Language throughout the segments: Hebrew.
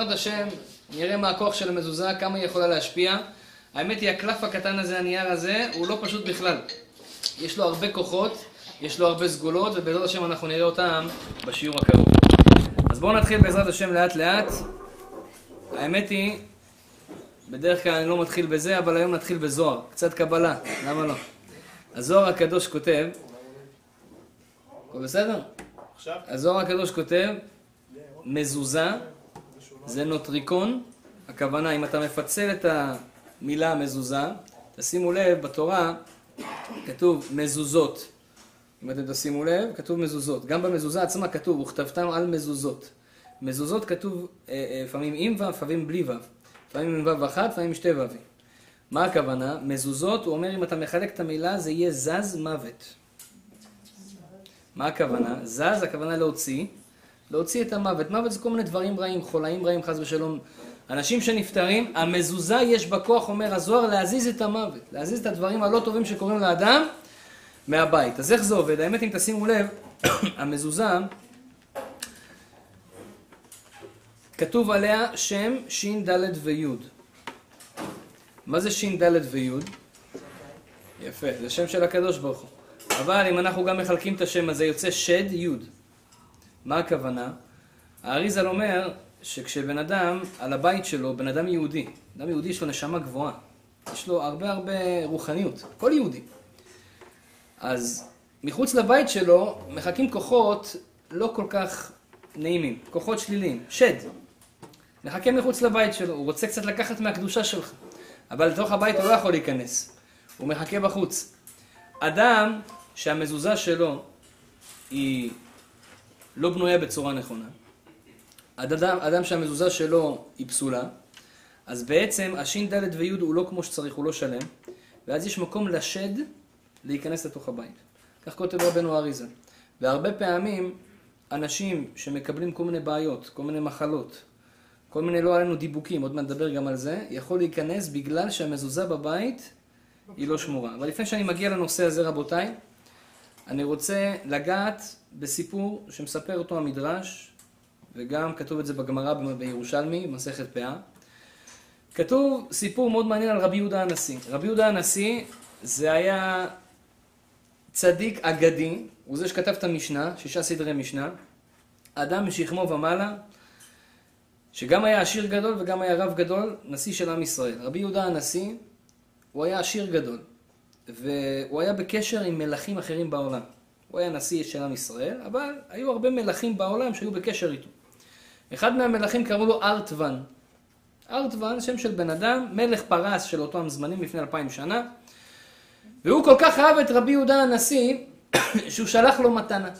בעזרת השם נראה מה הכוח של המזוזה, כמה היא יכולה להשפיע. האמת היא, הקלף הקטן הזה, הנייר הזה, הוא לא פשוט בכלל. יש לו הרבה כוחות, יש לו הרבה סגולות, ובעזרת השם אנחנו נראה אותם בשיעור הקרוב. אז בואו נתחיל בעזרת השם לאט לאט. האמת היא, בדרך כלל אני לא מתחיל בזה, אבל היום נתחיל בזוהר. קצת קבלה, למה לא? הזוהר הקדוש כותב, הכל בסדר? הזוהר הקדוש כותב, מזוזה זה נוטריקון, הכוונה אם אתה מפצל את המילה מזוזה, תשימו לב בתורה כתוב מזוזות, אם אתם תשימו לב כתוב מזוזות, גם במזוזה עצמה כתוב וכתבתם על מזוזות, מזוזות כתוב לפעמים עם וו, לפעמים בלי וו, לפעמים עם וו אחת, לפעמים שתי וו. מה הכוונה? מזוזות, הוא אומר אם אתה מחלק את המילה זה יהיה זז מוות. מה הכוונה? זז, הכוונה להוציא, להוציא את המוות. מוות זה כל מיני דברים רעים, חולאים רעים, חס ושלום. אנשים שנפטרים, המזוזה יש בכוח, אומר הזוהר, להזיז את המוות. להזיז את הדברים הלא טובים שקוראים לאדם מהבית. אז איך זה עובד? האמת, אם תשימו לב, המזוזה, כתוב עליה שם שין דלת ויוד. מה זה שין דלת ויוד? יפה, זה שם של הקדוש ברוך הוא. אבל אם אנחנו גם מחלקים את השם הזה, יוצא שד יוד. מה הכוונה? האריזל אומר שכשבן אדם על הבית שלו, בן אדם יהודי, אדם יהודי יש לו נשמה גבוהה, יש לו הרבה רוחניות, כל יהודי. אז מחוץ לבית שלו מחכים כוחות לא כל כך נעימים, כוחות שליליים, שד. מחכה מחוץ לבית שלו, הוא רוצה קצת לקחת מהקדושה שלך, אבל לתוך הבית הוא לא יכול להיכנס, הוא מחכה בחוץ. אדם שהמזוזה שלו היא לא בנויה בצורה נכונה, אדם שהמזוזה שלו היא פסולה, אז בעצם השין דלת ויוד הוא לא כמו שצריך, הוא לא שלם, ואז יש מקום לשד להיכנס לתוך הבית. כך כותב רבנו אריזל. והרבה פעמים אנשים שמקבלים כל מיני בעיות, כל מיני מחלות, כל מיני לא עלינו דיבוקים, עוד מעט נדבר גם על זה, יכול להיכנס בגלל שהמזוזה בבית היא לא שמורה. אבל לפני שאני מגיע לנושא הזה רבותיי, אני רוצה לגעת בסיפור שמספר אותו המדרש, וגם כתוב את זה בגמרא בירושלמי, מסכת פאה. כתוב סיפור מאוד מעניין על רבי יהודה הנשיא. רבי יהודה הנשיא זה היה צדיק אגדי, הוא זה שכתב את המשנה, 6 סדרי משנה. אדם משכמו ומעלה, שגם היה עשיר גדול וגם היה רב גדול, נשיא של עם ישראל. רבי יהודה הנשיא, הוא היה עשיר גדול. והוא היה בקשר עם מלכים אחרים בעולם. הוא היה נשיא של עם ישראל, אבל היו הרבה מלכים בעולם שהיו בקשר איתו. אחד מהמלכים קראו לו ארטוון. ארטוון, שם של בן אדם, מלך פרס של אותם זמנים לפני 2000 שנה. והוא כל כך אהב את רבי יהודה הנשיא, שהוא שלח לו מתנה.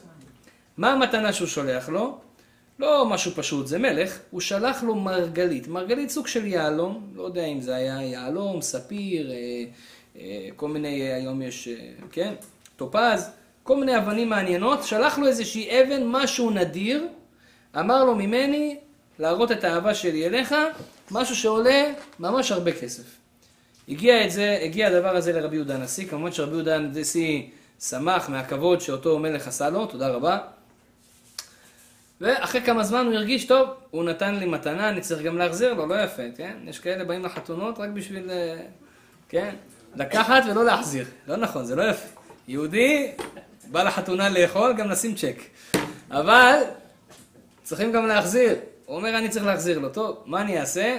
מה המתנה שהוא שולח לו? לא משהו פשוט, זה מלך. הוא שלח לו מרגלית. מרגלית סוג של יעלום, לא יודע אם זה היה יעלום, ספיר, כל מיני, היום יש, כן, טופז, כל מיני אבנים מעניינות, שלח לו איזושהי אבן, משהו נדיר, אמר לו ממני להראות את האהבה שלי אליך, משהו שעולה ממש הרבה כסף. הגיע הדבר הזה לרבי יהודה הנשיא, כמובן שרבי יהודה הנשיא שמח מהכבוד שאותו מלך עשה לו, תודה רבה. ואחרי כמה זמן הוא הרגיש טוב, הוא נתן לי מתנה, אני צריך גם להחזיר לו, לא יפה, כן? יש כאלה באים לחתונות רק בשביל, כן? לקחת ולא להחזיר, לא נכון, זה לא יפה. יהודי בא לחתונה לאכול, גם לשים צ'ק. אבל צריכים גם להחזיר. הוא אומר, אני צריך להחזיר לו. טוב, מה אני אעשה?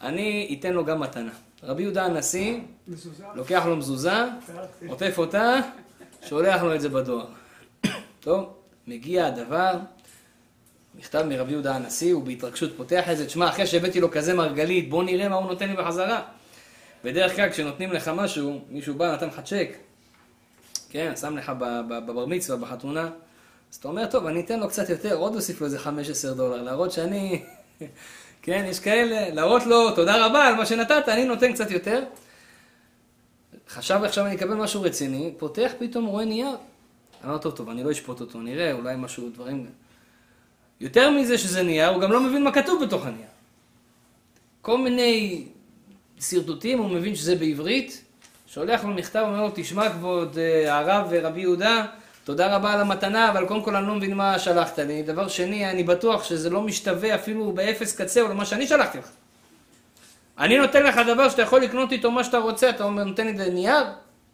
אני אתן לו גם מתנה. רבי יהודה הנשיא, לוקח לו מזוזה, עוטף אותה, שולח לו את זה בדואר. טוב, מגיע הדבר, מכתב מרבי יהודה הנשיא, הוא בהתרגשות פותח את זה. תשמע, אחרי שהבאתי לו כזה מרגלית, בוא נראה מה הוא נותן לי בחזרה. בדרך כלל כשנותנים לך משהו, מישהו בא, נתן לך צ'ק, כן, שם לך בבר מצווה, בחתונה, אז אתה אומר, טוב, אני אתן לו קצת יותר, עוד אוסיף לו איזה $15, להראות שאני, כן, יש כאלה, להראות לו, תודה רבה על מה שנתת, אני נותן קצת יותר. חשב עכשיו אני אקבל משהו רציני, פותח פתאום רואה נייר. אמר, טוב, אני לא אשפוט אותו, נראה, אולי משהו, דברים. יותר מזה שזה נייר, הוא גם לא מבין מה כתוב בתוך הנייר. כל מיני סרטוטים, הוא מבין שזה בעברית, שולח לו מכתב, אומר לו, תשמע כבוד הרב ורבי יהודה, תודה רבה על המתנה, אבל קודם כל אני לא מבין מה שלחת לי. דבר שני, אני בטוח שזה לא משתווה אפילו באפס קצה או למה שאני שלחתי לך. אני נותן לך דבר שאתה יכול לקנות איתו מה שאתה רוצה, אתה נותן לי נייר,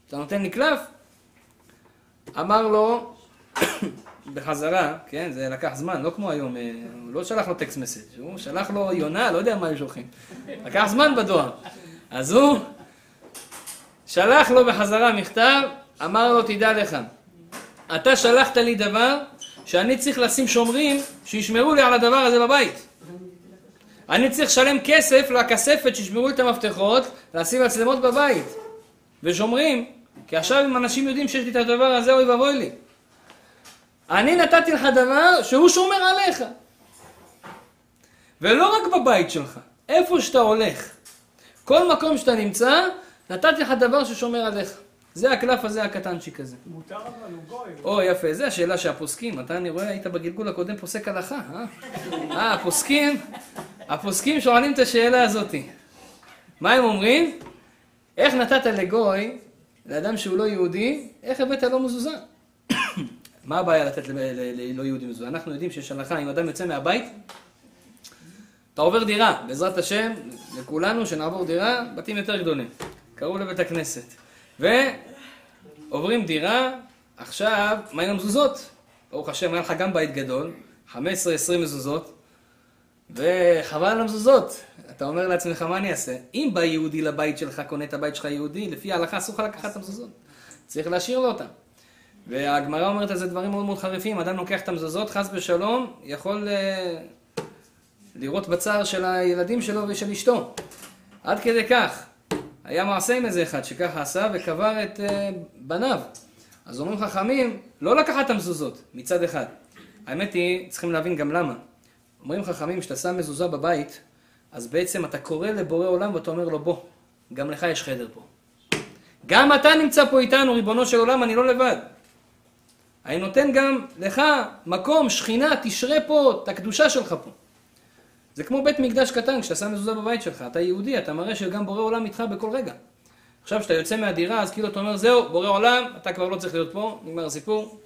אתה נותן לי קלף. אמר לו, בחזרה, כן, זה לקח זמן, לא כמו היום, הוא לא שלח לו טקסט מסאג', הוא שלח לו יונה, לא יודע מה הם שולחים. לקח זמן בדואר. אז הוא שלח לו בחזרה מכתב, אמר לו, תדע לך, אתה שלחת לי דבר שאני צריך לשים שומרים שישמרו לי על הדבר הזה בבית. אני צריך לשלם כסף לכספת שישמרו לי את המפתחות, לשים מצלמות בבית. ושומרים, כי עכשיו אם אנשים יודעים שיש לי את הדבר הזה, אוי ואבוי לי. אני נתתי לך דבר שהוא שומר עליך. ולא רק בבית שלך, איפה שאתה הולך. כל מקום שאתה נמצא, נתתי לך דבר ששומר עליך. זה הקלף הזה הקטנצ'יק הזה. מותר אבל הוא גוי. או יפה, זה השאלה שהפוסקים. אתה אני רואה, היית בגלגול הקודם פוסק הלכה, אה? הפוסקים שואלים את השאלה הזאת. מה הם אומרים? איך נתת לגוי, לאדם שהוא לא יהודי, איך הבאת לו מזוזה? מה הבעיה לתת ללא יהודי מזוזה? אנחנו יודעים שיש הלכה, אם אדם יוצא מהבית, אתה עובר דירה, בעזרת השם, לכולנו שנעבור דירה, בתים יותר גדולים, קרוב לבית הכנסת. ועוברים דירה, עכשיו, מה עם המזוזות? ברוך השם, היה לך גם בית גדול, 15-20 מזוזות, וחבל על המזוזות. אתה אומר לעצמך, מה אני אעשה? אם בא יהודי לבית שלך, קונה את הבית שלך יהודי, לפי ההלכה אסור לך לקחת את המזוזות. צריך להשאיר לו אותם. והגמרא אומרת על זה דברים מאוד מאוד חריפים, אדם לוקח את המזוזות, חס בשלום, יכול לראות בצער של הילדים שלו ושל אשתו. עד כדי כך. היה מעשה עם איזה אחד שככה עשה וקבר את בניו. אז אומרים חכמים, לא לקחת את המזוזות מצד אחד. האמת היא, צריכים להבין גם למה. אומרים חכמים, שאתה שם מזוזה בבית, אז בעצם אתה קורא לבורא עולם ואתה אומר לו, בוא, גם לך יש חדר פה. גם אתה נמצא פה איתנו, ריבונו של עולם, אני לא לבד. אני נותן גם לך מקום, שכינה, תשרה פה את הקדושה שלך פה. זה כמו בית מקדש קטן, כשאתה שם מזוזה בבית שלך, אתה יהודי, אתה מראה שגם בורא עולם איתך בכל רגע. עכשיו, כשאתה יוצא מהדירה, אז כאילו אתה אומר, זהו, בורא עולם, אתה כבר לא צריך להיות פה, נגמר הסיפור,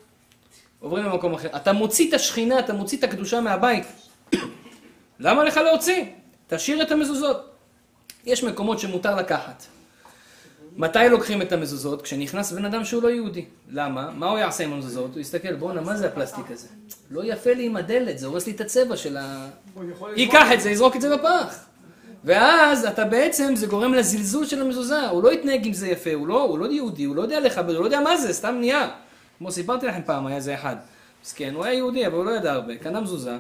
עוברים למקום אחר. אתה מוציא את השכינה, אתה מוציא את הקדושה מהבית. למה לך להוציא? תשאיר את המזוזות. יש מקומות שמותר לקחת. מתי לוקחים את המזוזות? כשנכנס בן אדם שהוא לא יהודי. למה? מה הוא יעשה עם המזוזות? הוא יסתכל, בואו, מה זה הפלסטיק הזה? לא יפה לי עם הדלת, זה הורס לי את הצבע של ה... ייקח את זה, יזרוק את זה בפח. ואז אתה בעצם, זה גורם לזלזול של המזוזה. הוא לא יתנהג עם זה יפה, הוא לא יהודי, הוא לא יודע לך, הוא לא יודע מה זה, סתם נהיה. כמו סיפרתי לכם פעם, היה זה אחד. אז כן, הוא היה יהודי, אבל הוא לא ידע הרבה. קנה מזוזה,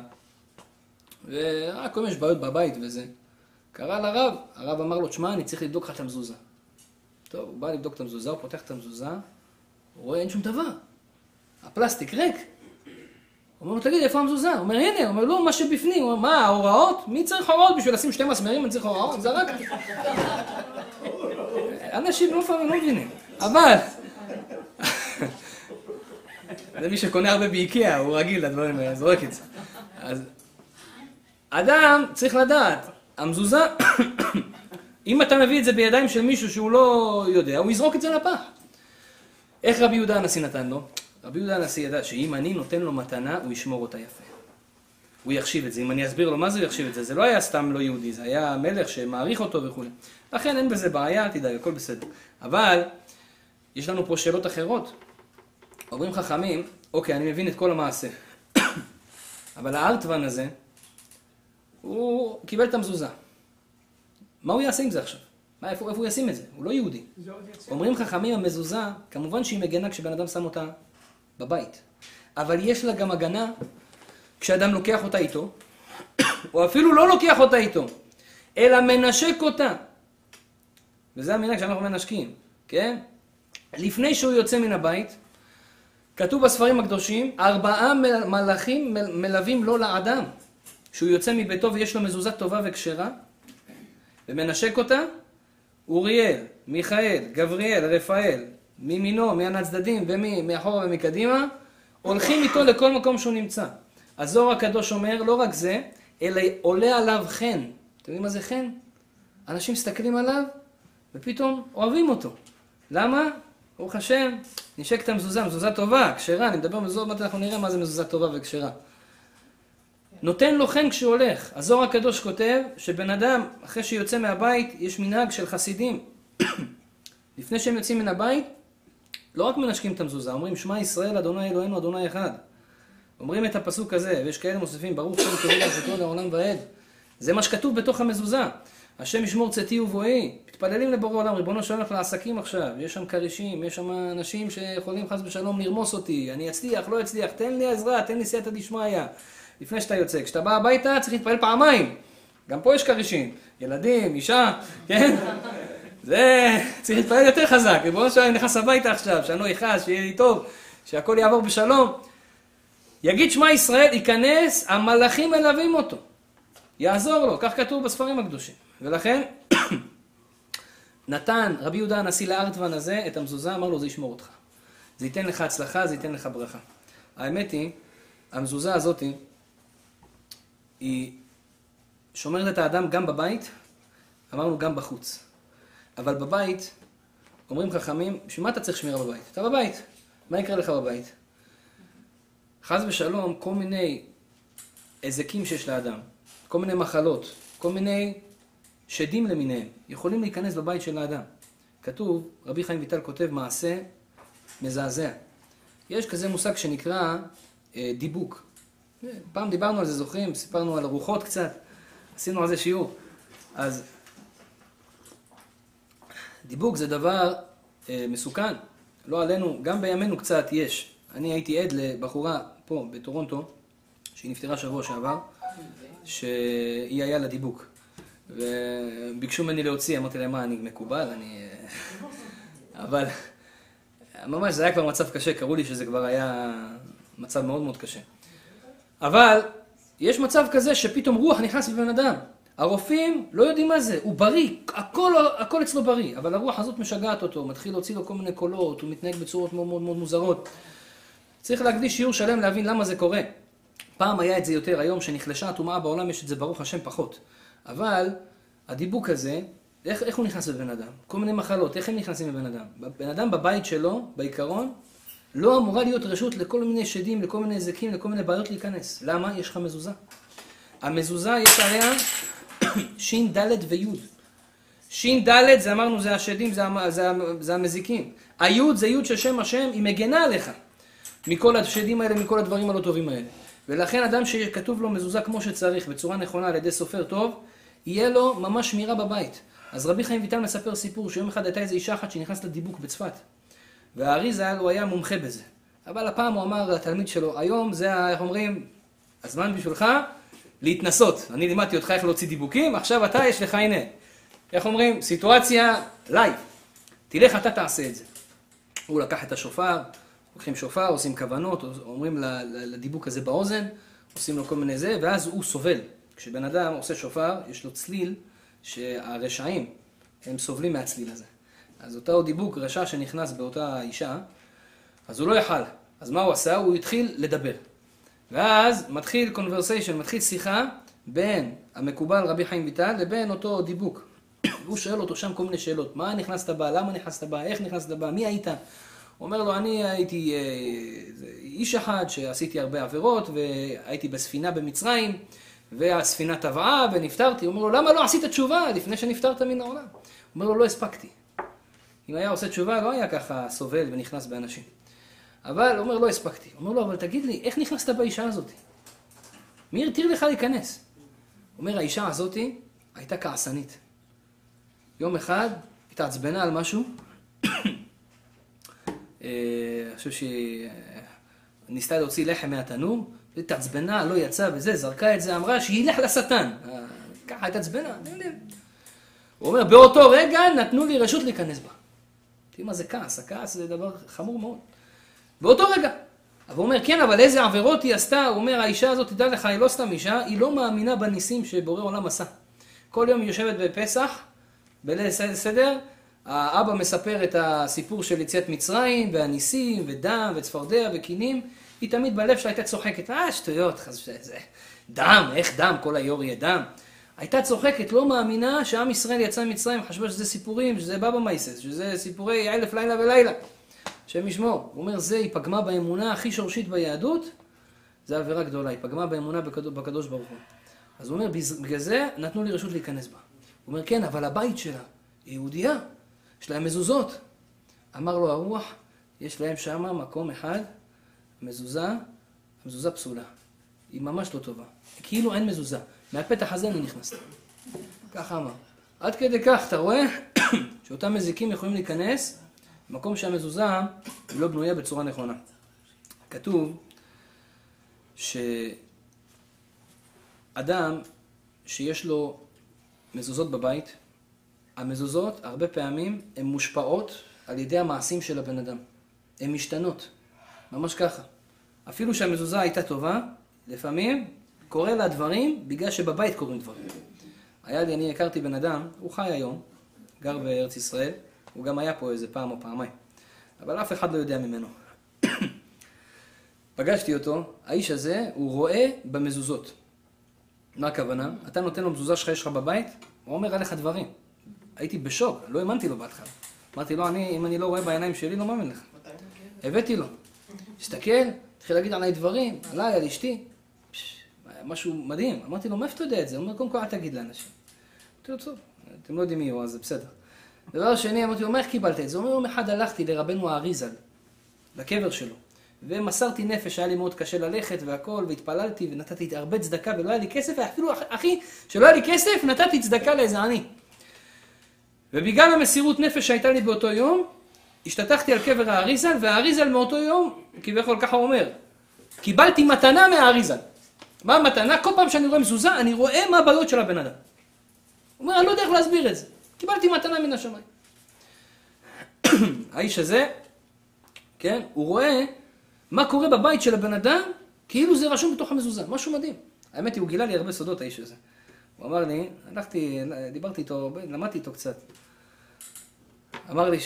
ורק כל מיני בעיות בבית וזה. קרא לרב, הרב אמר לו, תשמע, אני צריך לבדוק לך את המזוזה. טוב, הוא בא לבדוק את המזוזה, הוא פותח את המזוזה, הוא רואה, אין שום דבר. הפלסטיק ריק. הוא אומר, תגיד, איפה המזוזה? הוא אומר, הנה, הוא אומר, לא, מה שבפנים. הוא אומר, מה, ההוראות? מי צריך הוראות? בשביל לשים שתי מסמרים, אני צריך הוראות? זה רק... אנשים לא פעם לא מבינים. אבל... זה מי שקונה הרבה באיקאה, הוא רגיל לדברים, זורק את זה. אז... אדם צריך לדעת, המזוזה... אם אתה מביא את זה בידיים של מישהו שהוא לא יודע, הוא יזרוק את זה לפח. איך רבי יהודה הנשיא נתן לו? רבי יהודה הנשיא ידע שאם אני נותן לו מתנה, הוא ישמור אותה יפה. הוא יחשיב את זה. אם אני אסביר לו מה זה, הוא יחשיב את זה. זה לא היה סתם לא יהודי, זה היה מלך שמעריך אותו וכו'. לכן אין בזה בעיה, תדאג, הכל בסדר. אבל יש לנו פה שאלות אחרות. אומרים חכמים, אוקיי, אני מבין את כל המעשה. אבל הארטוון הזה, הוא קיבל את המזוזה. מה הוא יעשה עם זה עכשיו? איפה הוא ישים את זה? הוא לא יהודי. אומרים חכמים, המזוזה, כמובן שהיא מגנה כשבן אדם שם אותה בבית. אבל יש לה גם הגנה כשאדם לוקח אותה איתו, או אפילו לא לוקח אותה איתו, אלא מנשק אותה. וזה המנהג שאנחנו מנשקים, כן? לפני שהוא יוצא מן הבית, כתוב בספרים הקדושים, 4 מלאכים מלווים לו לאדם, שהוא יוצא מביתו ויש לו מזוזה טובה וכשרה, ומנשק אותה, אוריאל, מיכאל, גבריאל, רפאל, מימינו, מן הצדדים ומאחורה ומקדימה, הולכים איתו לכל מקום שהוא נמצא. הזוהר הקדוש אומר, לא רק זה, אלא עולה עליו חן. אתם יודעים מה זה חן? אנשים מסתכלים עליו, ופתאום אוהבים אותו. למה? ברוך השם, נשק את המזוזה, מזוזה טובה, כשרה, אני מדבר מזוזה, מתי אנחנו נראה מה זה מזוזה טובה וכשרה. נותן לו חן כשהוא הולך. הזוהר הקדוש כותב שבן אדם, אחרי שיוצא מהבית, יש מנהג של חסידים. לפני שהם יוצאים מן הבית, לא רק מנשקים את המזוזה, אומרים שמע ישראל, אדוני אלוהינו, אדוני אחד. אומרים את הפסוק הזה, ויש כאלה מוסיפים, ברוך שם כבוד עזקו לעולם ועד. זה מה שכתוב בתוך המזוזה. השם ישמור צאתי ובואי, מתפללים לבורא עולם, ריבונו שהולך לעסקים עכשיו, יש שם קרישים, יש שם אנשים שיכולים חס ושלום לרמוס אותי, אני אצליח, לא אצליח, תן לי עזרה, תן לי סייעתא דשמיא. לפני שאתה יוצא, כשאתה בא הביתה צריך להתפלל פעמיים, גם פה יש קרישים, ילדים, אישה, כן? זה צריך להתפלל יותר חזק, ריבונו שאני נכנס הביתה עכשיו, שאני לא יחס, שיהיה לי טוב, שהכל יעבור בשלום. יגיד שמע ישראל, ייכנס, המלאכים מלווים אותו, יעזור לו, כך כתוב בספרים הקדושים. ולכן נתן רבי יהודה הנשיא לארטוון הזה את המזוזה, אמר לו זה ישמור אותך, זה ייתן לך הצלחה, זה ייתן לך ברכה. האמת היא, המזוזה הזאת היא שומרת את האדם גם בבית, אמרנו גם בחוץ. אבל בבית, אומרים חכמים, שמה אתה צריך שמירה בבית? אתה בבית, מה יקרה לך בבית? חס ושלום, כל מיני עזקים שיש לאדם, כל מיני מחלות, כל מיני שדים למיניהם, יכולים להיכנס בבית של האדם. כתוב, רבי חיים ויטל כותב מעשה מזעזע. יש כזה מושג שנקרא דיבוק. פעם דיברנו על זה, זוכרים, סיפרנו על הרוחות קצת, עשינו על זה שיעור. אז דיבוק זה דבר מסוכן, לא עלינו, גם בימינו קצת יש. אני הייתי עד לבחורה פה בטורונטו, שהיא נפטרה שבוע שעבר, שהיא היה לה דיבוק. וביקשו ממני להוציא, אמרתי להם מה, אני מקובל, אני... אבל ממש זה היה כבר מצב קשה, קראו לי שזה כבר היה מצב מאוד מאוד קשה. אבל יש מצב כזה שפתאום רוח נכנס בבן אדם. הרופאים לא יודעים מה זה, הוא בריא, הכל אצלו בריא, אבל הרוח הזאת משגעת אותו, מתחיל להוציא לו כל מיני קולות, הוא מתנהג בצורות מאוד מאוד מאוד מוזרות. צריך להקדיש שיעור שלם להבין למה זה קורה. פעם היה את זה יותר, היום שנחלשה הטומאה בעולם יש את זה ברוך השם פחות. אבל הדיבוק הזה, איך הוא נכנס בבן אדם? כל מיני מחלות, איך הם נכנסים בבן אדם? בן אדם בבית שלו, בעיקרון, לא אמורה להיות רשות לכל מיני שדים, לכל מיני זקים, לכל מיני בעיות להיכנס. למה? יש לך מזוזה. המזוזה יש עליה שין ד' וי'. שין ד' זה אמרנו זה השדים, זה המזיקים. הי' זה י' של שם השם, היא מגנה עליך. מכל השדים האלה, מכל הדברים הלא טובים האלה. ולכן אדם שכתוב לו מזוזה כמו שצריך, בצורה נכונה על ידי סופר טוב, יהיה לו ממש שמירה בבית. אז רבי חיים ויטל מספר סיפור שיום אחד הייתה איזו אישה אחת שנכנסת לדיבוק בצפת. והאריזל הוא היה מומחה בזה. אבל הפעם הוא אמר לתלמיד שלו, היום זה, איך אומרים, הזמן בשבילך להתנסות. אני לימדתי אותך איך להוציא דיבוקים, עכשיו אתה יש לך הנה. איך אומרים, סיטואציה לייב. תלך אתה תעשה את זה. הוא לקח את השופר, לוקחים שופר, עושים כוונות, אומרים לדיבוק הזה באוזן, עושים לו כל מיני זה, ואז הוא סובל. כשבן אדם עושה שופר, יש לו צליל שהרשעים, הם סובלים מהצליל הזה. אז אותו דיבוק רשע שנכנס באותה אישה, אז הוא לא יכל. אז מה הוא עשה? הוא התחיל לדבר. ואז מתחיל conversation, מתחיל שיחה בין המקובל רבי חיים ויטל לבין אותו דיבוק. הוא שואל אותו שם כל מיני שאלות. מה נכנסת בה? למה נכנסת בה? איך נכנסת בה? מי היית? הוא אומר לו, אני הייתי איש אחד שעשיתי הרבה עבירות, והייתי בספינה במצרים, והספינה טבעה ונפטרתי. הוא אומר לו, למה לא עשית תשובה לפני שנפטרת מן העולם? הוא אומר לו, לא הספקתי. אם היה עושה תשובה, לא היה ככה סובל ונכנס באנשים. אבל הוא אומר, לא הספקתי. הוא אומר לו, אבל תגיד לי, איך נכנסת באישה הזאת? מי הרתיר לך להיכנס? הוא אומר, האישה הזאת הייתה כעסנית. יום אחד התעצבנה על משהו, אני חושב שהיא ניסתה להוציא לחם מהתנור, התעצבנה, לא יצא וזה, זרקה את זה, אמרה שילך לשטן. ככה התעצבנה. הוא אומר, באותו רגע נתנו לי רשות להיכנס בה. תראי מה זה כעס, הכעס זה דבר חמור מאוד. באותו רגע. אבל הוא אומר, כן, אבל איזה עבירות היא עשתה? הוא אומר, האישה הזאת, תדע לך, היא לא סתם אישה, היא לא מאמינה בניסים שבורא עולם עשה. כל יום היא יושבת בפסח, בליל סדר, האבא מספר את הסיפור של יציאת מצרים, והניסים, ודם, וצפרדע, וכינים. היא תמיד בלב שלה הייתה צוחקת, שטויות, זה דם, איך דם, כל היור יהיה דם. הייתה צוחקת, לא מאמינה שעם ישראל יצא מצרים, חשבה שזה סיפורים, שזה בבא מייסס, שזה סיפורי אלף לילה ולילה. שם ישמור. הוא אומר, זה, היא פגמה באמונה הכי שורשית ביהדות, זה עבירה גדולה, היא פגמה באמונה בקדוש ברוך הוא. אז הוא אומר, בגלל זה נתנו לי רשות להיכנס בה. הוא אומר, כן, אבל הבית שלה, היא יהודייה, יש להם מזוזות. אמר לו הרוח, יש להם שם מקום אחד, מזוזה, המזוזה פסולה. היא ממש לא טובה, כאילו אין מזוזה. מהפתח הזה אני נכנסת. ככה אמר. עד כדי כך, אתה רואה שאותם מזיקים יכולים להיכנס, במקום שהמזוזה לא בנויה בצורה נכונה. כתוב שאדם שיש לו מזוזות בבית, המזוזות הרבה פעמים הן מושפעות על ידי המעשים של הבן אדם. הן משתנות, ממש ככה. אפילו שהמזוזה הייתה טובה, לפעמים קורה לה דברים בגלל שבבית קוראים דברים. היה לי, אני הכרתי בן אדם, הוא חי היום, גר בארץ ישראל, הוא גם היה פה איזה פעם או פעמיים, אבל אף אחד לא יודע ממנו. פגשתי אותו, האיש הזה, הוא רואה במזוזות. מה הכוונה? אתה נותן לו מזוזה שלך, יש לך בבית, הוא אומר עליך דברים. הייתי בשוק, לא האמנתי לו בהתחלה. אמרתי לו, אם אני לא רואה בעיניים שלי, לא מאמין לך. הבאתי לו, הסתכל, התחיל להגיד עליי דברים, עליי, על אשתי. משהו מדהים. אמרתי לו, מאיפה אתה יודע את זה? הוא אומר, קודם כל, אל תגיד לאנשים. אמרתי לו, טוב, אתם לא יודעים מי הוא, אז זה בסדר. דבר שני, אמרתי לו, מה איך קיבלת את זה? הוא אומר, יום אחד הלכתי לרבנו האריזל, לקבר שלו, ומסרתי נפש, היה לי מאוד קשה ללכת והכל, והתפללתי ונתתי הרבה צדקה ולא היה לי כסף, ואפילו, אחי, שלא היה לי כסף, נתתי צדקה לאיזה אני. ובגלל המסירות נפש שהייתה לי באותו יום, השתתחתי על קבר האריזל, והאריזל מאותו יום, כביכול ככה הוא אומר, קיבלתי מתנה מהאריזל. מה המתנה? כל פעם שאני רואה מזוזה, אני רואה מה הבעיות של הבן אדם. הוא אומר, אני לא יודע איך להסביר את זה. קיבלתי מתנה מן השמיים. האיש הזה, כן, הוא רואה מה קורה בבית של הבן אדם, כאילו זה רשום בתוך המזוזה. משהו מדהים. האמת היא, הוא גילה לי הרבה סודות, האיש הזה. הוא אמר לי, הלכתי, דיברתי איתו, למדתי איתו קצת. אמר לי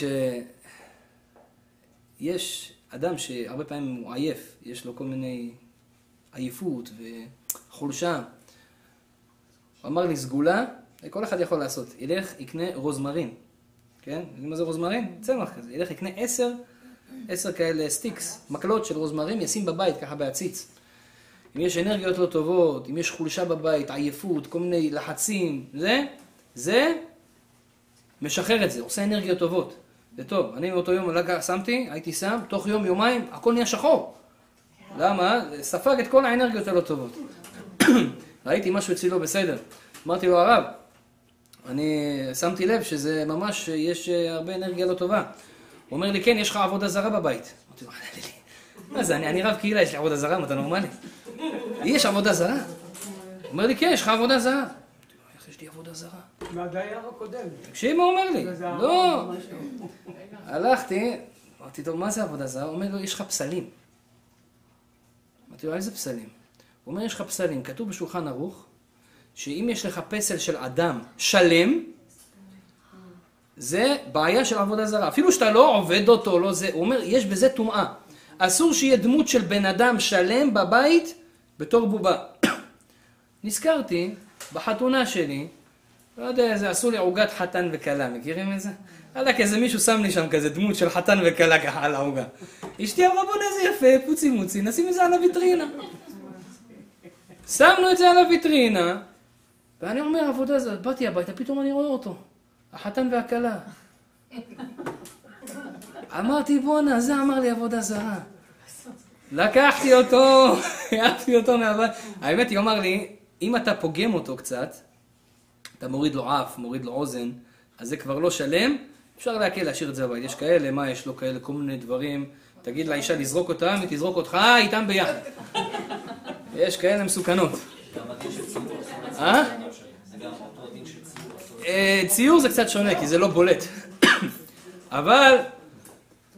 שיש אדם שהרבה פעמים הוא עייף, יש לו כל מיני עייפות וחולשה. הוא אמר לי, סגולה, כל אחד יכול לעשות. ילך, יקנה רוזמרין. כן? יודעים מה זה רוזמרין? צמח כזה. ילך, יקנה 10 כאלה סטיקס, מקלות של רוזמרין, ישים בבית, ככה בהציץ. אם יש אנרגיות לא טובות, אם יש חולשה בבית, עייפות, כל מיני לחצים, זה משחרר את זה, עושה אנרגיות טובות. זה טוב. אני מאותו יום שמתי, הייתי שם, תוך יום, יומיים, הכל נהיה שחור. למה? ספג את כל האנרגיות הלא טובות. ראיתי משהו אצלו בסדר. אמרתי לו, הרב, אני שמתי לב שזה ממש, יש הרבה אנרגיה לא טובה. הוא אומר לי, כן, יש לך עבודה זרה בבית. אמרתי לו, מה זה, אני רב קהילה, יש לי עבודה זרה, אתה נורמלי? יש עבודה זרה? הוא אומר לי, כן, יש לך עבודה זרה. איך יש לי עבודה זרה? מהדייר הקודם. תקשיב מה הוא אומר לי. לא. הלכתי, אמרתי לו, מה זה עבודה זרה? הוא אומר לו, יש לך פסלים. אמרתי לו, איזה פסלים? הוא אומר, יש לך פסלים, כתוב בשולחן ערוך, שאם יש לך פסל של אדם שלם, זה בעיה של עבודה זרה. אפילו שאתה לא עובד אותו, לא זה. הוא אומר, יש בזה טומאה. אסור שיהיה דמות של בן אדם שלם בבית בתור בובה. נזכרתי בחתונה שלי, לא יודע, זה עשו לי עוגת חתן וקלה, מכירים את זה? עלק איזה מישהו שם לי שם כזה דמות של חתן וקלה ככה על העוגה. אשתי אמרה, בונה זה יפה, פוצי מוצי, נשים את זה על הוויטרינה. שמנו את זה על הוויטרינה, ואני אומר, עבודה זאת, באתי הביתה, פתאום אני רואה אותו. החתן והקלה. אמרתי, בונה, זה אמר לי עבודה זרה. לקחתי אותו, יעפתי אותו מהבית. האמת היא אומר לי, אם אתה פוגם אותו קצת, אתה מוריד לו אף, מוריד לו אוזן, אז זה כבר לא שלם, אפשר להקל להשאיר את זה בבית. יש כאלה, מה יש לו כאלה, כל מיני דברים. תגיד לאישה לזרוק אותם, היא תזרוק אותך, איתם ביחד. יש כאלה מסוכנות. גם הדין של ציור. אה? גם אותו הדין של ציור. ציור זה קצת שונה, כי זה לא בולט. אבל,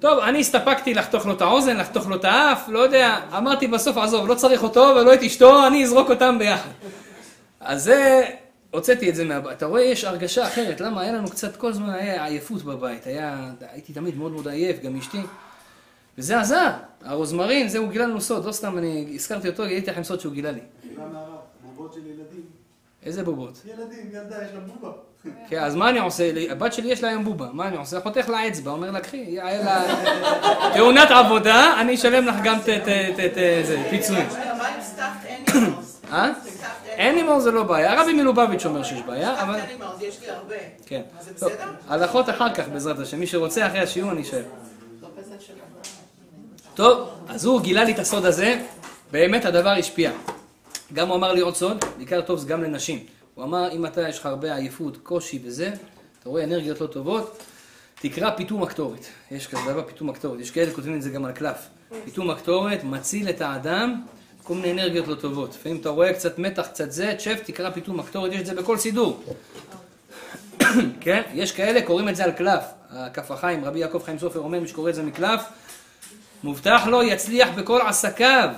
טוב, אני הסתפקתי לחתוך לו את האוזן, לחתוך לו את האף, לא יודע, אמרתי בסוף, עזוב, לא צריך אותו ולא את אשתו, אני אזרוק אותם ביחד. אז זה, הוצאתי את זה מהבית. אתה רואה, יש הרגשה אחרת. למה? היה לנו קצת, כל זמן היה עייפות בבית. הייתי תמיד מאוד מאוד עייף, גם אשתי. וזה עזר. הרוזמרין, זה הוא גילה לנו סוד. לא סתם, אני הזכרתי אותו, גיליתי לכם סוד שהוא גילה לי. גילה מהרב, נבות של ילדים. איזה בובות? ילדים, ילדה, יש לה בובה. כן, אז מה אני עושה? הבת שלי יש לה היום בובה. מה אני עושה? חותך לה אצבע, אומר לה, קחי, היה לה תאונת עבודה, אני אשלם לך גם פיצוי. מה עם סטאפט אנימלס? אה? אנימלס זה לא בעיה, הרבי מלובביץ' אומר שיש בעיה, אבל... סטאפט אנימלס, יש לי הרבה. כן. זה בסדר? הלכות אחר כך בעזרת השם, מי שרוצה אחרי השיעור אני אשאר. טוב, אז הוא גילה לי את הסוד הזה, באמת הדבר השפיע. גם הוא אמר לי עוד סוד, בעיקר טוב זה גם לנשים. הוא אמר, אם אתה יש לך הרבה עייפות, קושי וזה, אתה רואה אנרגיות לא טובות, תקרא פיתום הקטורת. יש כזה דבר פיתום הקטורת, יש כאלה כותבים את זה גם על קלף. פיתום הקטורת מציל את האדם, כל מיני אנרגיות לא טובות. לפעמים אתה רואה קצת מתח, קצת זה, צ'ף, תקרא פיתום הקטורת, יש את זה בכל סידור. כן? יש כאלה, קוראים את זה על קלף. הכף החיים, רבי יעקב חיים סופר אומר, מי שקורא את זה מקלף, מובטח לו, יצליח בכל עסקיו.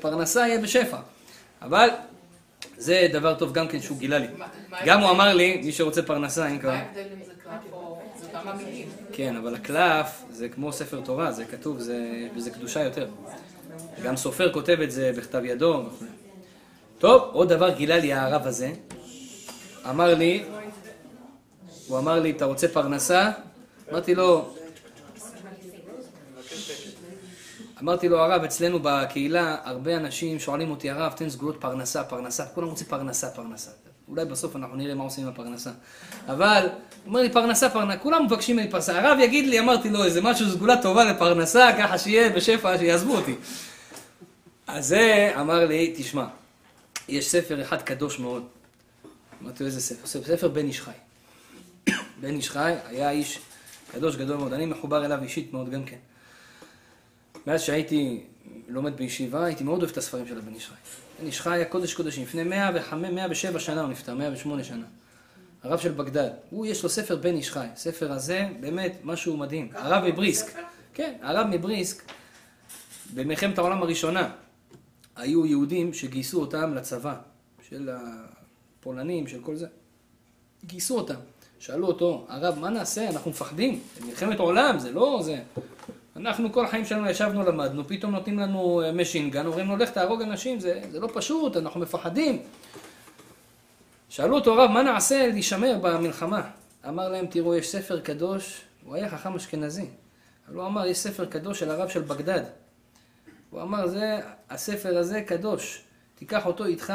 פרנסה יהיה בשפע. אבל זה דבר טוב גם כן שהוא גילה לי. גם הוא אמר לי, מי שרוצה פרנסה, אין כבר. מה ההבדל אם זה קלף או... זה כמה מילים. כן, אבל הקלף זה כמו ספר תורה, זה כתוב, וזה קדושה יותר. גם סופר כותב את זה בכתב ידו. טוב, עוד דבר גילה לי הערב הזה. אמר לי, הוא אמר לי, אתה רוצה פרנסה? אמרתי לו, הרב, אצלנו בקהילה, הרבה אנשים שואלים אותי, הרב, תן סגולות פרנסה, פרנסה, כולם רוצים פרנסה, פרנסה. אולי בסוף אנחנו נראה מה עושים עם הפרנסה. אבל, אומר לי, פרנסה, פרנסה, כולם מבקשים לי פרנסה. הרב יגיד לי, אמרתי לו, איזה משהו, סגולה טובה לפרנסה, ככה שיהיה בשפע, שיעזבו אותי. אז זה אמר לי, תשמע, יש ספר אחד קדוש מאוד. אמרתי לו, איזה ספר? ספר בן איש חי. בן איש חי היה איש קדוש גדול מאוד. אני מחובר אליו אישית מאוד גם כן. מאז שהייתי לומד בישיבה, הייתי מאוד אוהב את הספרים של בן איש חי. בן איש חי היה קודש קודשים, לפני 107 שנה הוא נפטר, 108 שנה. הרב של בגדד, הוא יש לו ספר בן איש חי. הספר הזה באמת משהו מדהים. הרב מבריסק, כן, הרב מבריסק, במלחמת העולם הראשונה, היו יהודים שגייסו אותם לצבא, של הפולנים, של כל זה. גייסו אותם. שאלו אותו, הרב, מה נעשה? אנחנו מפחדים. מלחמת העולם, זה לא זה. אנחנו כל החיים שלנו ישבנו, למדנו, פתאום נותנים לנו משינגן, אומרים לו, לך תהרוג אנשים, זה לא פשוט, אנחנו מפחדים. שאלו אותו רב, מה נעשה להישמר במלחמה? אמר להם, תראו, יש ספר קדוש, הוא היה חכם אשכנזי. אבל הוא אמר, יש ספר קדוש של הרב של בגדד. הוא אמר, הספר הזה קדוש, תיקח אותו איתך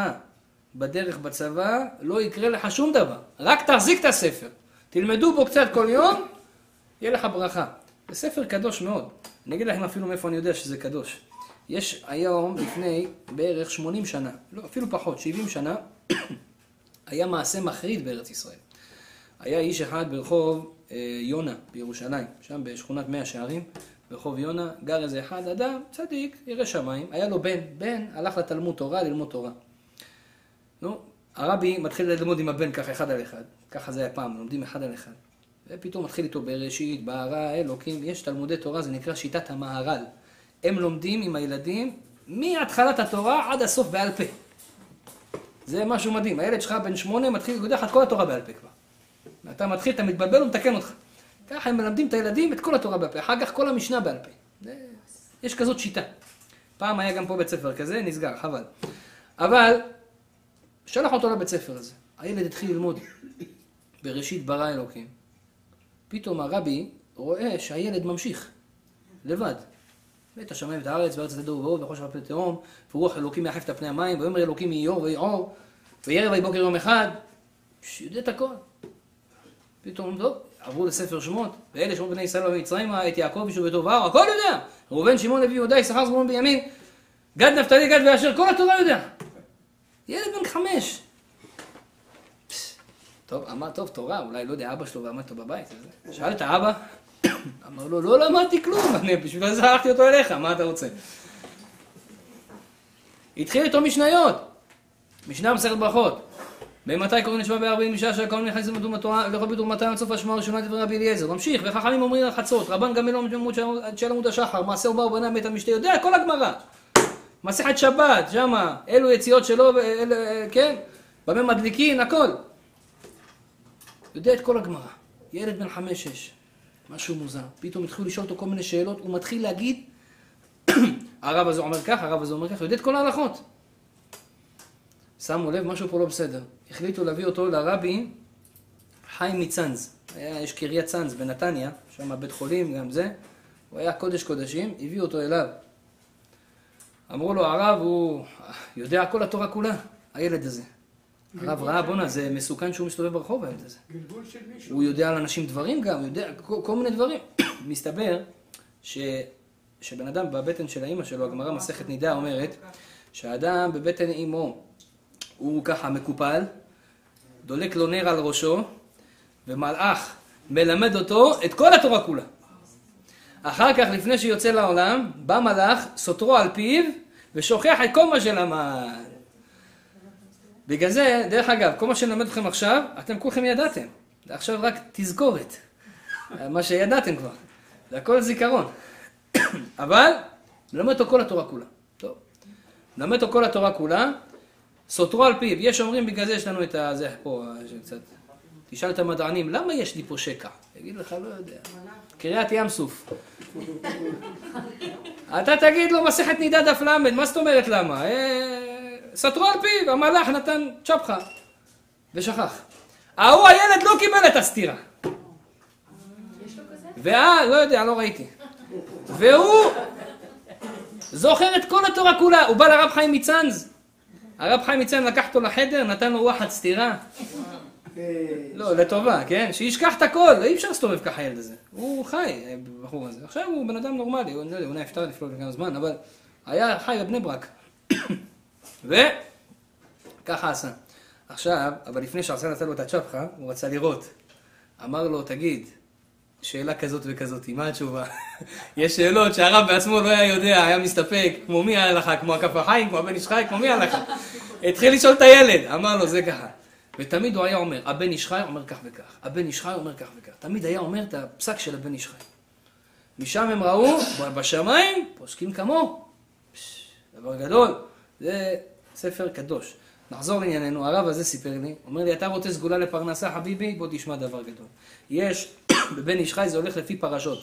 בדרך בצבא, לא יקרה לך שום דבר, רק תחזיק את הספר. תלמדו בו קצת כל יום, יהיה לך ברכה. זה ספר קדוש מאוד. אני אגיד לכם אפילו מאיפה אני יודע שזה קדוש. יש היום לפני בערך 80 שנה, לא, אפילו פחות, 70 שנה, היה מעשה מחריד בארץ ישראל. היה איש אחד ברחוב יונה בירושלים, שם בשכונת מאה שערים, ברחוב יונה, גר איזה אחד, אדם, צדיק, ירא שמיים, היה לו בן, הלך לתלמוד תורה, ללמוד תורה. נו, הרבי מתחיל ללמוד עם הבן ככה אחד על אחד, ככה זה היה פעם, לומדים אחד על אחד. ופתאום מתחיל איתו בראשית, בהרה, אלוקים, יש תלמודי תורה, זה נקרא שיטת המהר"ל. הם לומדים עם הילדים מהתחלת התורה עד הסוף בעל פה. זה משהו מדהים, הילד שלך בן 8 מתחיל לגודח את כל התורה בעל פה כבר. אתה מתחיל, אתה מתבלבל ומתקן אותך. ככה הם מלמדים את הילדים את כל התורה בעל פה, אחר כך כל המשנה בעל פה. יש כזאת שיטה. פעם היה גם פה בית ספר כזה, נסגר, חבל. אבל, שלח אותו לבית ספר הזה, הילד התחיל ללמוד בראשית ברא אלוקים. פתאום הרבי רואה שהילד ממשיך, לבד. בית השמיים ואת הארץ, בארץ תדעו ובאו, וחושך על פני תהום, ורוח אלוקים מאחף את פני המים, ויאמר אלוקים יהי אור ויהי אור, ויהיה בוקר יום אחד, יודע את הכל. פתאום, טוב, עברו לספר שמות, ואלה שמות בני ישראל ובמצרימה, את יעקב ושבטו באו, הכל יודע. ראובן, שמעון, לוי, יהודה, יששכר, זבולון, בנימין, גד, נפתלי, גד ואשר, כל התורה יודע. ילד בן 5. טוב, אמר, טוב, תורה, אולי, לא יודע, אבא שלו ועמד אותו בבית, שאל את האבא, אמר לו, לא למדתי כלום, אני בשביל זה הלכתי אותו אליך, מה אתה רוצה? התחיל איתו משניות, משנה מסכת ברכות, במתי קוראים לשמה בארבעים משעה שהקוראים נכנסים לכל בתורמתם עד סוף השמועה הראשונה לדברי רבי אליעזר, ממשיך, וחכמים אומרים על חצות, רבן גמליאל עד של עמוד השחר, מעשה ובא ובנה בית המשתה, יודע, כל הגמרא, מסכת שבת, שמה, אלו יציאות שלו, כן, במה מדליקין, הכל. יודע את כל הגמרא, ילד בן 5-6, משהו מוזר, פתאום התחילו לשאול אותו כל מיני שאלות, הוא מתחיל להגיד, הרב הזה אומר כך, הרב הזה אומר כך, יודע את כל ההלכות. שמו לב, משהו פה לא בסדר. החליטו להביא אותו לרבי חיים מצאנז. יש קריית צאנז בנתניה, שם בית חולים גם זה. הוא היה קודש קודשים, הביאו אותו אליו. אמרו לו, הרב הוא יודע כל התורה כולה, הילד הזה. הרב ראה, בונה, זה מסוכן שהוא מסתובב ברחוב הילד הזה. גלגול של מישהו. הוא יודע על אנשים דברים גם, הוא יודע כל מיני דברים. מסתבר שבן אדם בבטן של האמא שלו, הגמרא מסכת נידה אומרת, שהאדם בבטן אמו הוא ככה מקופל, דולק לו נר על ראשו, ומלאך מלמד אותו את כל התורה כולה. אחר כך, לפני שיוצא לעולם, בא מלאך, סותרו על פיו, ושוכח את כל מה שלמד. בגלל זה, דרך אגב, כל מה שנלמד אתכם עכשיו, אתם כולכם ידעתם. עכשיו רק תזכורת, מה שידעתם כבר. זה הכל זיכרון. אבל, מלמד אותו כל התורה כולה. טוב. מלמד אותו כל התורה כולה, סותרו על פיו. יש אומרים, בגלל זה יש לנו את הזה פה, שקצת... תשאל את המדענים, למה יש לי פה שקע? תגיד לך, לא יודע. קריאת ים סוף. אתה תגיד לו, מסכת נידה דף למד, מה זאת אומרת למה? סתרו על פיו, המלאך נתן צ'פחה. ושכח. ההוא הילד לא קיבל את הסתירה. יש לו כזה? לא יודע, לא ראיתי. והוא זוכר את כל התורה כולה. הוא בא לרב חיים מצאנז. הרב חיים מצאנז לקח אותו לחדר, נתן לו רוחת סתירה. לא, לטובה, כן? שישכח את הכל, אי אפשר לסתובב ככה הילד הזה. הוא חי, הבחור הזה. עכשיו הוא בן אדם נורמלי, הוא לא יודע, אולי אפשר לפלוט לכמה זמן, אבל היה חי בבני ברק. וככה עשה. עכשיו, אבל לפני שעשה נתן לו את הצ'פחה, הוא רצה לראות. אמר לו, תגיד, שאלה כזאת וכזאת, מה התשובה? יש שאלות שהרב בעצמו לא היה יודע, היה מסתפק, כמו מי היה לך, כמו הכף החיים, כמו הבן איש חי, כמו מי היה לך. התחיל לשאול את הילד, אמר לו, זה ככה. ותמיד הוא היה אומר, הבן איש חי אומר כך וכך, הבן איש חי אומר כך וכך. תמיד היה אומר את הפסק של הבן איש חי. משם הם ראו, בשמיים, פוסקים כמו. דבר גדול. זה ספר קדוש. נחזור לענייננו, הרב הזה סיפר לי, אומר לי, אתה רוצה סגולה לפרנסה, חביבי, בוא תשמע דבר גדול. יש, בבן איש חי זה הולך לפי פרשות.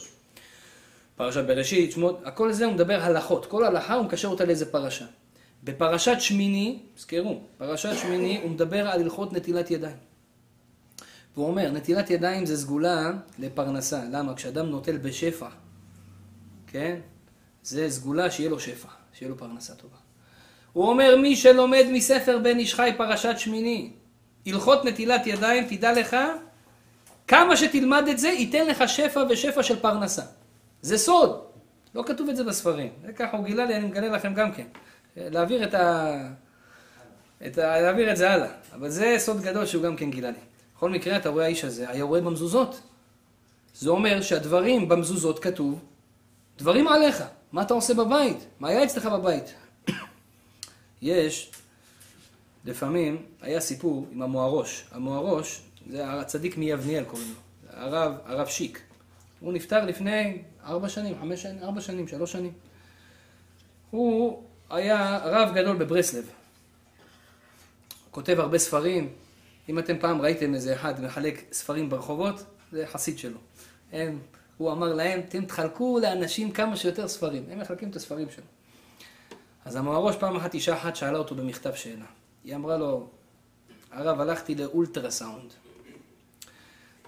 פרשת בראשית, שמות, הכל זה הוא מדבר הלכות. כל הלכה הוא מקשר אותה לאיזה פרשה. בפרשת שמיני, זכרו, פרשת שמיני הוא מדבר על הלכות נטילת ידיים. והוא אומר, נטילת ידיים זה סגולה לפרנסה. למה? כשאדם נוטל בשפע, כן? זה סגולה שיהיה לו שפע, שיהיה לו פרנסה טובה. הוא אומר, מי שלומד מספר בן איש חי פרשת שמיני, הלכות נטילת ידיים, תדע לך, כמה שתלמד את זה, ייתן לך שפע ושפע של פרנסה. זה סוד. לא כתוב את זה בספרים. זה ככה הוא גילה לי, אני מגלה לכם גם כן. להעביר את זה הלאה, אבל זה סוד גדול שהוא גם כן גילה לי. בכל מקרה אתה רואה האיש הזה, היה רואה במזוזות. זה אומר שהדברים במזוזות כתוב, דברים עליך, מה אתה עושה בבית, מה היה אצלך בבית. יש, לפעמים היה סיפור עם המוהרוש. המוהרוש זה הצדיק מיבניאל קוראים לו, הרב שיק. הוא נפטר לפני 3 שנים. הוא... היה רב גדול בברסלב, כותב הרבה ספרים. אם אתם פעם ראיתם איזה אחד מחלק ספרים ברחובות, זה חסיד שלו. הוא אמר להם, אתם תחלקו לאנשים כמה שיותר ספרים, הם מחלקים את הספרים שלו. אז המוהרוש פעם אחת, אישה אחת שאלה אותו במכתב שאלה. היא אמרה לו, הרב, הלכתי לאולטרסאונד.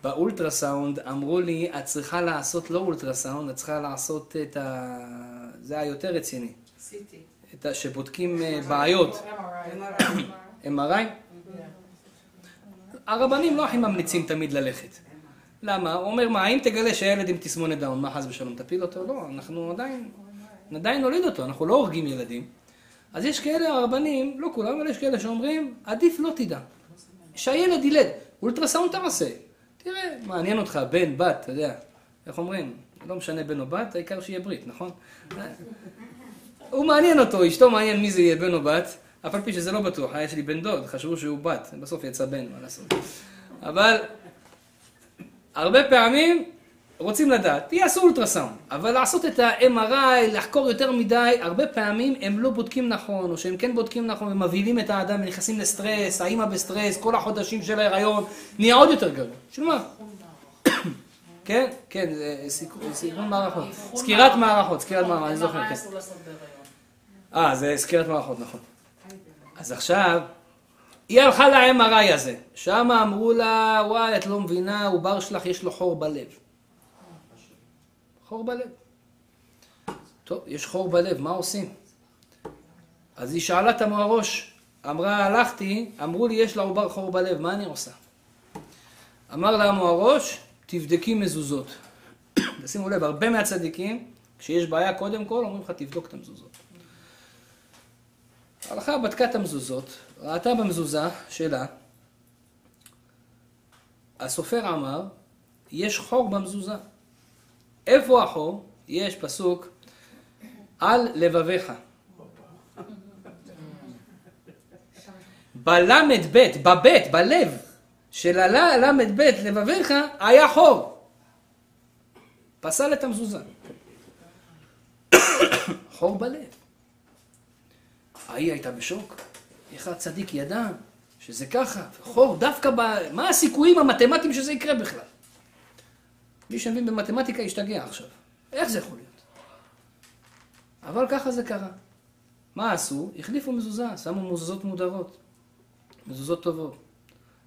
באולטרסאונד אמרו לי, את צריכה לעשות לא אולטרסאונד, את צריכה לעשות את ה... זה היותר רציני. סיטי. שבודקים בעיות. MRI? הרבנים לא הכי ממליצים תמיד ללכת. למה? הוא אומר, מה, אם תגלה שהילד עם תסמונת דאון, מה חס ושלום, תפיל אותו? לא, אנחנו עדיין נוליד אותו, אנחנו לא הורגים ילדים. אז יש כאלה הרבנים, לא כולם, אבל יש כאלה שאומרים, עדיף לא תדע. שהילד ילד, אולטרסאונד תעשה. תראה, מעניין אותך, בן, בת, אתה יודע. איך אומרים? לא משנה בן או בת, העיקר שיהיה ברית, נכון? הוא מעניין אותו, אשתו מעניין מי זה יהיה, בן או בת, אף על פי שזה לא בטוח, היה שלי בן דוד, חשבו שהוא בת, בסוף יצא בן, מה לעשות. אבל הרבה פעמים רוצים לדעת, יעשו אולטרסאונד, אבל לעשות את ה-MRI, לחקור יותר מדי, הרבה פעמים הם לא בודקים נכון, או שהם כן בודקים נכון, הם מבהילים את האדם, נכנסים לסטרס, האמא בסטרס, כל החודשים של ההיריון, נהיה עוד יותר גרוע. שמה? כן, כן, סיכון מערכות, סקירת מערכות, אני זוכר, כן. זה סקירת מערכות, נכון. אז עכשיו, היא הלכה ל-MRI הזה, שם אמרו לה, וואי, את לא מבינה, העובר שלך יש לו חור בלב. חור בלב. טוב, יש חור בלב, מה עושים? אז היא שאלה את המראש, אמרה, הלכתי, אמרו לי, יש לה עובר חור בלב, מה אני עושה? אמר לה המראש, תבדקי מזוזות. תשימו לב, הרבה מהצדיקים, כשיש בעיה קודם כל, אומרים לך, תבדוק את המזוזות. הלכה בדקה את המזוזות, ראתה במזוזה שלה, הסופר אמר, יש חור במזוזה. איפה החור? יש פסוק, על לבביך. בלמד בית, בבית, בלב, של הלמד בית לבביך, היה חור. פסל את המזוזה. חור בלב. ההיא הייתה בשוק, איך הצדיק ידע שזה ככה, חור דווקא מה הסיכויים המתמטיים שזה יקרה בכלל? מי שמבין במתמטיקה ישתגע עכשיו, איך זה יכול להיות? אבל ככה זה קרה. מה עשו? החליפו מזוזה, שמו מזוזות מודרות, מזוזות טובות.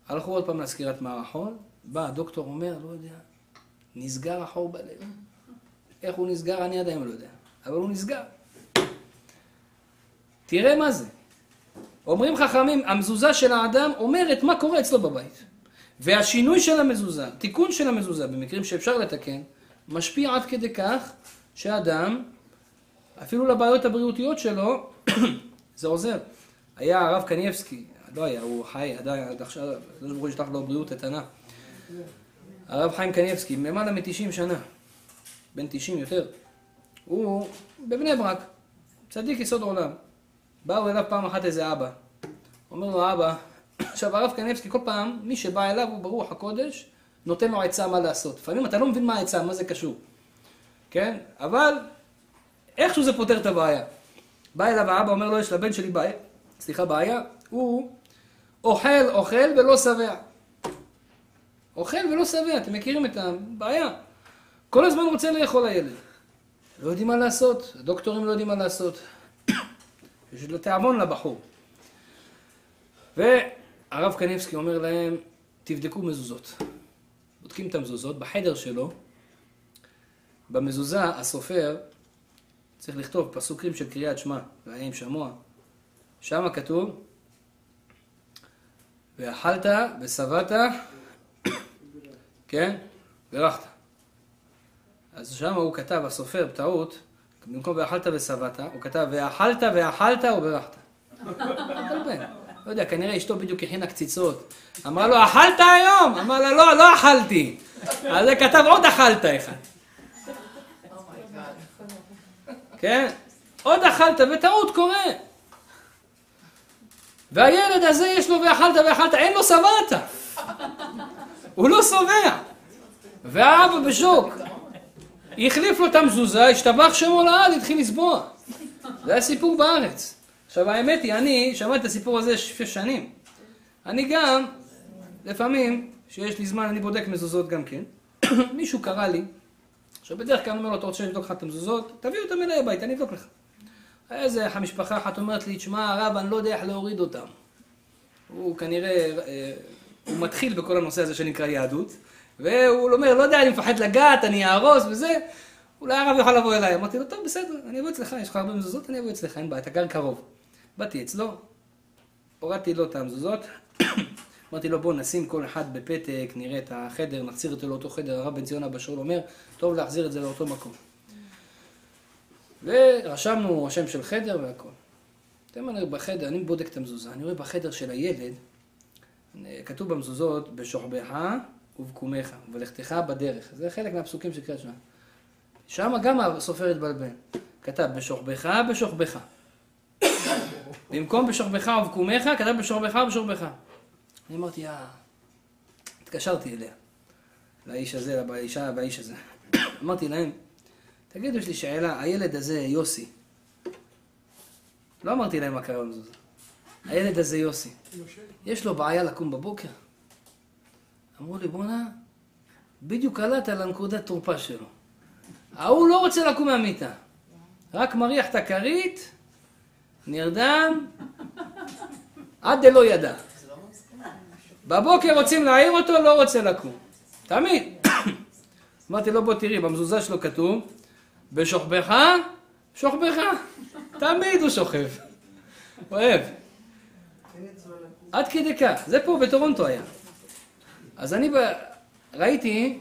הלכו עוד פעם לסקירת מערכון, בא הדוקטור אומר, לא יודע, נסגר החור בלב. איך הוא נסגר? אני עדיין לא יודע, אבל הוא נסגר. תראה מה זה. אומרים חכמים, המזוזה של האדם אומרת מה קורה אצלו בבית. והשינוי של המזוזה, תיקון של המזוזה, במקרים שאפשר לתקן, משפיע עד כדי כך שהאדם, אפילו לבעיות הבריאותיות שלו, זה עוזר. היה הרב קניבסקי, לא היה, הוא חי, עד עכשיו, לא ברור שתח לו בריאות איתנה. הרב חיים קניבסקי, למעלה מ-90 שנה, בן 90 יותר, הוא בבני ברק, צדיק יסוד עולם. באו אליו פעם אחת איזה אבא, אומר לו אבא, עכשיו הרב קניבסקי כל פעם, מי שבא אליו הוא ברוח הקודש, נותן לו עצה מה לעשות. לפעמים אתה לא מבין מה העצה, מה זה קשור, כן? אבל איכשהו זה פותר את הבעיה. בא אליו האבא, אומר לו, יש לבן שלי בעיה, סליחה בעיה, הוא אוכל ולא שבע. אוכל ולא שבע, אתם מכירים את הבעיה. כל הזמן רוצה לאכול הילד. לא יודעים מה לעשות, הדוקטורים לא יודעים מה לעשות. יש לו תיאבון לבחור. והרב קניבסקי אומר להם, תבדקו מזוזות. בודקים את המזוזות בחדר שלו. במזוזה הסופר צריך לכתוב פסוקים של קריאת שמע, והאם שמוע. שם כתוב, ואכלת ושבעת, כן, ברכת. אז שם הוא כתב, הסופר, בטעות, במקום ואכלת ושבעת, הוא כתב ואכלת וברכת. לא יודע, כנראה אשתו בדיוק הכינה קציצות. אמרה לו, אכלת היום? אמר לה, לא, לא אכלתי. אז זה כתב עוד אכלת אחד. כן? עוד אכלת וטעות קורה. והילד הזה יש לו ואכלת, אין לו שבעת. הוא לא שבע. והאבא בשוק. החליף לו את המזוזה, השתבח שמו לעד, התחיל לסבוע. זה היה סיפור בארץ. עכשיו האמת היא, אני שמעתי את הסיפור הזה 6 שנים. אני גם, לפעמים, שיש לי זמן, אני בודק מזוזות גם כן. מישהו קרא לי, שבדרך כלל אומר לו, אתה רוצה לבדוק לך את המזוזות? תביאו אותם אליי הביתה, אני אבדוק לך. היה איזה משפחה אחת אומרת לי, שמע הרב, אני לא יודע איך להוריד אותם. הוא כנראה, הוא מתחיל בכל הנושא הזה שנקרא יהדות. והוא אומר, לא יודע, אני מפחד לגעת, אני אערוס וזה, אולי הרב יוכל לבוא אליי. אמרתי לו, טוב, בסדר, אני אבוא אצלך, יש לך הרבה מזוזות, אני אבוא אצלך, אין בעיה, אתה גר קרוב. באתי אצלו, הורדתי לו את המזוזות, אמרתי לו, בוא נשים כל אחד בפתק, נראה את החדר, נחזיר אותו לאותו חדר, הרב בן ציון אבא שאול אומר, טוב להחזיר את זה לאותו מקום. ורשמנו השם של חדר והכל. אתם אומרים, בחדר, אני בודק את המזוזה, אני רואה בחדר של הילד, כתוב במזוזות, בשוכבך ובקומך, ולכתך בדרך. זה חלק מהפסוקים שקראת שם. שם גם הסופרת בלבן. כתב בשוכבך, בשוכבך. במקום בשוכבך ובקומך, כתב בשוכבך ובשוכבך. אני אמרתי, התקשרתי אליה. לאיש הזה, לאישה והאיש הזה. אמרתי להם, תגידו, יש לי שאלה, הילד הזה יוסי. לא אמרתי להם מה קרה במזוזה. הילד הזה יוסי. יש לו בעיה לקום בבוקר. אמרו לי, בונה, בדיוק עלת על הנקודת תורפה שלו. ההוא לא רוצה לקום מהמיטה. רק מריח את הכרית, נרדם, עד דלא ידע. בבוקר רוצים להעיר אותו, לא רוצה לקום. תמיד. אמרתי לו, בוא תראי, במזוזה שלו כתוב, בשוכבך, שוכבך. תמיד הוא שוכב. אוהב. עד כדי כך. זה פה בטורונטו היה. אז אני ראיתי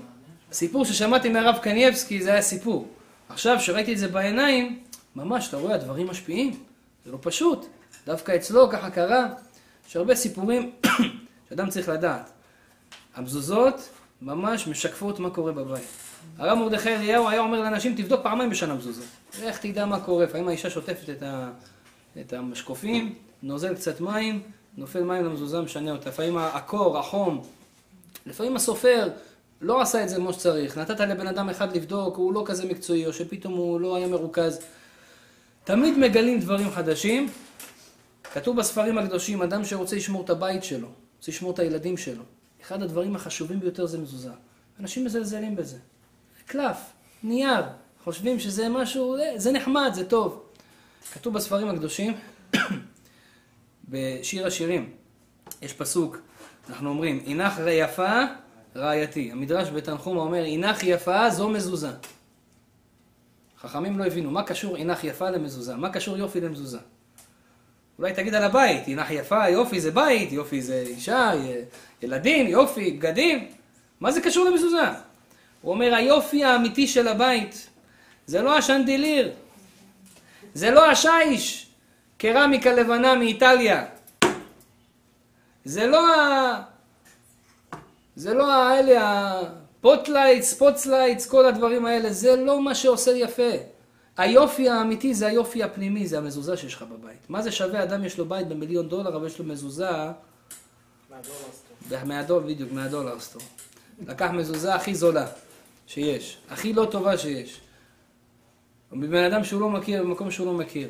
סיפור ששמעתי מהרב קניבסקי, זה היה סיפור. עכשיו שראיתי את זה בעיניים, ממש, אתה רואה, הדברים משפיעים. זה לא פשוט. דווקא אצלו, ככה קרה. יש הרבה סיפורים שאדם צריך לדעת. המזוזות ממש משקפות מה קורה בבית. הרב מרדכי אליהו היה אומר לאנשים, תבדוק פעמיים בשנה מזוזות. איך תדע מה קורה? האם האישה שוטפת את המשקופים, נוזל קצת מים, נופל מים למזוזה, משנה אותה. לפעמים הקור, החום, לפעמים הסופר לא עשה את זה כמו שצריך. נתת לבן אדם אחד לבדוק, הוא לא כזה מקצועי, או שפתאום הוא לא היה מרוכז. תמיד מגלים דברים חדשים. כתוב בספרים הקדושים, אדם שרוצה לשמור את הבית שלו, רוצה לשמור את הילדים שלו. אחד הדברים החשובים ביותר זה מזוזה. אנשים מזלזלים בזה. קלף, נייר, חושבים שזה משהו, זה נחמד, זה טוב. כתוב בספרים הקדושים, בשיר השירים, יש פסוק, אנחנו אומרים, אינך יפה, רעייתי. המדרש בתנחומה אומר, אינך יפה, זו מזוזה. חכמים לא הבינו, מה קשור אינך יפה למזוזה? מה קשור יופי למזוזה? אולי תגיד על הבית, אינך יפה, יופי זה בית, יופי זה אישה, ילדים, יופי, בגדים. מה זה קשור למזוזה? הוא אומר, היופי האמיתי של הבית, זה לא השנדיליר, זה לא השייש, קרמיקה לבנה מאיטליה. זה לא האלה, הפוטלייטס, פוטסלייטס, כל הדברים האלה, זה לא מה שעושה יפה. היופי האמיתי זה היופי הפנימי, זה המזוזה שיש לך בבית. מה זה שווה? אדם יש לו בית ב$1,000,000, אבל יש לו מזוזה... $100 סטור. בדיוק, $100 סטור. לקח מזוזה הכי זולה שיש, הכי לא טובה שיש. בבן אדם שהוא לא מכיר, במקום שהוא לא מכיר.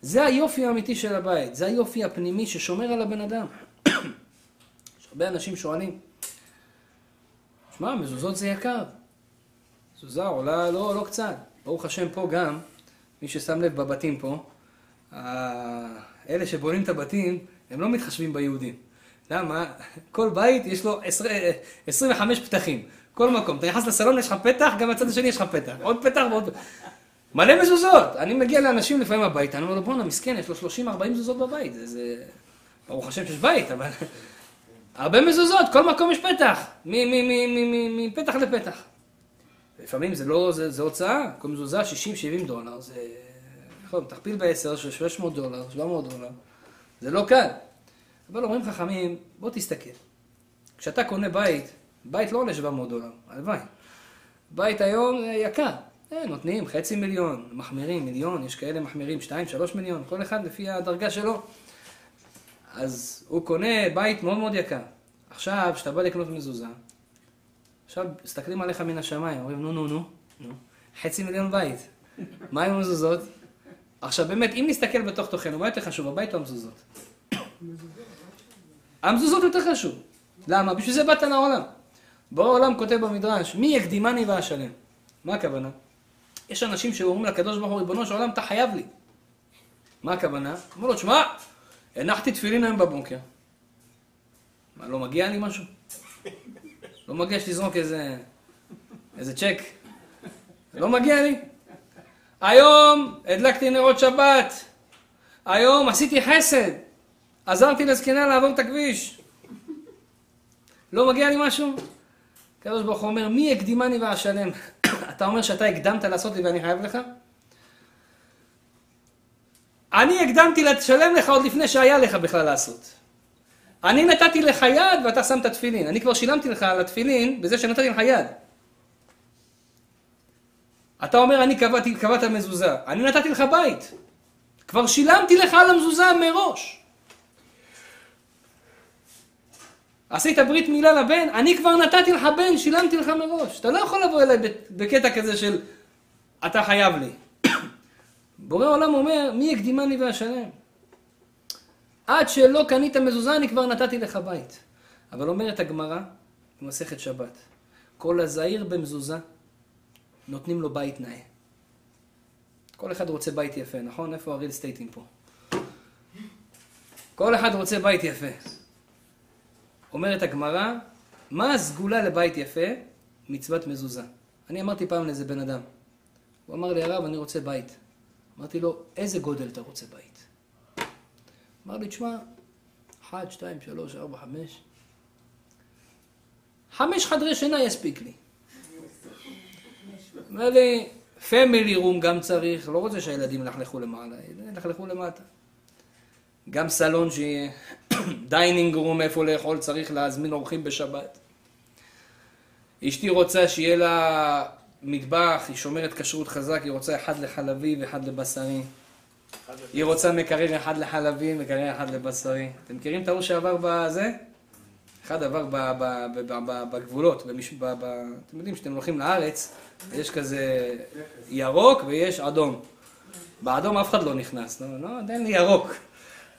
זה היופי האמיתי של הבית, זה היופי הפנימי ששומר על הבן אדם. יש הרבה אנשים שואלים. שמע, מזוזות זה יקר. מזוזה עולה לא קצת. ברוך השם פה גם, מי ששם לב בבתים פה, אלה שבונים את הבתים, הם לא מתחשבים ביהודים. למה? כל בית יש לו 25 פתחים. כל מקום. אתה נכנס לסלון, יש לך פתח, גם הצד השני יש לך פתח. עוד פתח ועוד פתח. מלא מזוזות. אני מגיע לאנשים לפעמים הביתה, אני אומר לו, בואנה, מסכן, יש לו 30-40 מזוזות בבית. זה... ברוך השם שיש בית, אבל... הרבה מזוזות, כל מקום יש פתח. מפתח לפתח. לפעמים זה לא, זה הוצאה, כל מזוזה $60-70, זה... נכון, תכפיל ב10, $600, $700, זה לא קל. אבל אומרים חכמים, בוא תסתכל. כשאתה קונה בית, בית לא עולה $700, הלוואי. בית היום יקר, נותנים $500,000, מחמירים, מיליון, יש כאלה מחמירים, 2-3 מיליון, כל אחד לפי הדרגה שלו. אז הוא קונה בית מאוד מאוד יקר. עכשיו, כשאתה בא לקנות מזוזה, עכשיו, מסתכלים עליך מן השמיים, אומרים, נו, נו, נו, נו, $500,000 בית. מה עם המזוזות? עכשיו, באמת, אם נסתכל בתוך תוכנו, מה יותר חשוב, הבית או המזוזות? המזוזות יותר חשוב. למה? בשביל זה באת לעולם. בורא עולם כותב במדרש, מי יקדימני ואשלם? מה הכוונה? יש אנשים שאומרים לקדוש ברוך הוא, ריבונו של עולם, אתה חייב לי. מה הכוונה? אומר לו, שמע, הנחתי תפילין היום בבוקר. מה, לא מגיע לי משהו? לא מגיע שתזרוק איזה צ'ק. לא מגיע לי. היום הדלקתי נרות שבת. היום עשיתי חסד. עזרתי לזקנה לעבור את הכביש. לא מגיע לי משהו? הקדוש ברוך הוא אומר, מי יקדימני ואשלם? אתה אומר שאתה הקדמת לעשות לי ואני חייב לך? אני הקדמתי לשלם לך עוד לפני שהיה לך בכלל לעשות. אני נתתי לך יד ואתה שם את התפילין. אני כבר שילמתי לך על התפילין בזה שנתתי לך יד. אתה אומר, אני קבעת מזוזה. אני נתתי לך בית. כבר שילמתי לך על המזוזה מראש. עשית ברית מילה לבן, אני כבר נתתי לך בן, שילמתי לך מראש. אתה לא יכול לבוא אליי בקטע כזה של אתה חייב לי. בורא עולם אומר, מי יקדימני ואשלם? עד שלא קנית מזוזה, אני כבר נתתי לך בית. אבל אומרת הגמרא, במסכת שבת, כל הזעיר במזוזה, נותנים לו בית נאה. כל אחד רוצה בית יפה, נכון? איפה הריל סטייטים פה? כל אחד רוצה בית יפה. אומרת הגמרא, מה הסגולה לבית יפה? מצוות מזוזה. אני אמרתי פעם לאיזה בן אדם. הוא אמר לי, הרב, אני רוצה בית. אמרתי לו, איזה גודל אתה רוצה בית? אמר לי, תשמע, 1, 2, 3, 4, 5. 5 חדרי שינה יספיק לי. אמר לי, פמילי רום גם צריך, לא רוצה שהילדים ילכלכו למעלה, ילכלכו למטה. גם סלון שיהיה, דיינינג רום איפה לאכול, צריך להזמין אורחים בשבת. אשתי רוצה שיהיה לה מטבח, היא שומרת כשרות חזק, היא רוצה אחד לחלבי ואחד לבשרי. היא רוצה מקרר אחד לחלבי, מקרר אחד לבשרי. אתם מכירים את ההוא שעבר בזה? אחד עבר בגבולות, אתם יודעים שאתם הולכים לארץ, יש כזה ירוק ויש אדום. באדום אף אחד לא נכנס, לא, עדיין לי ירוק.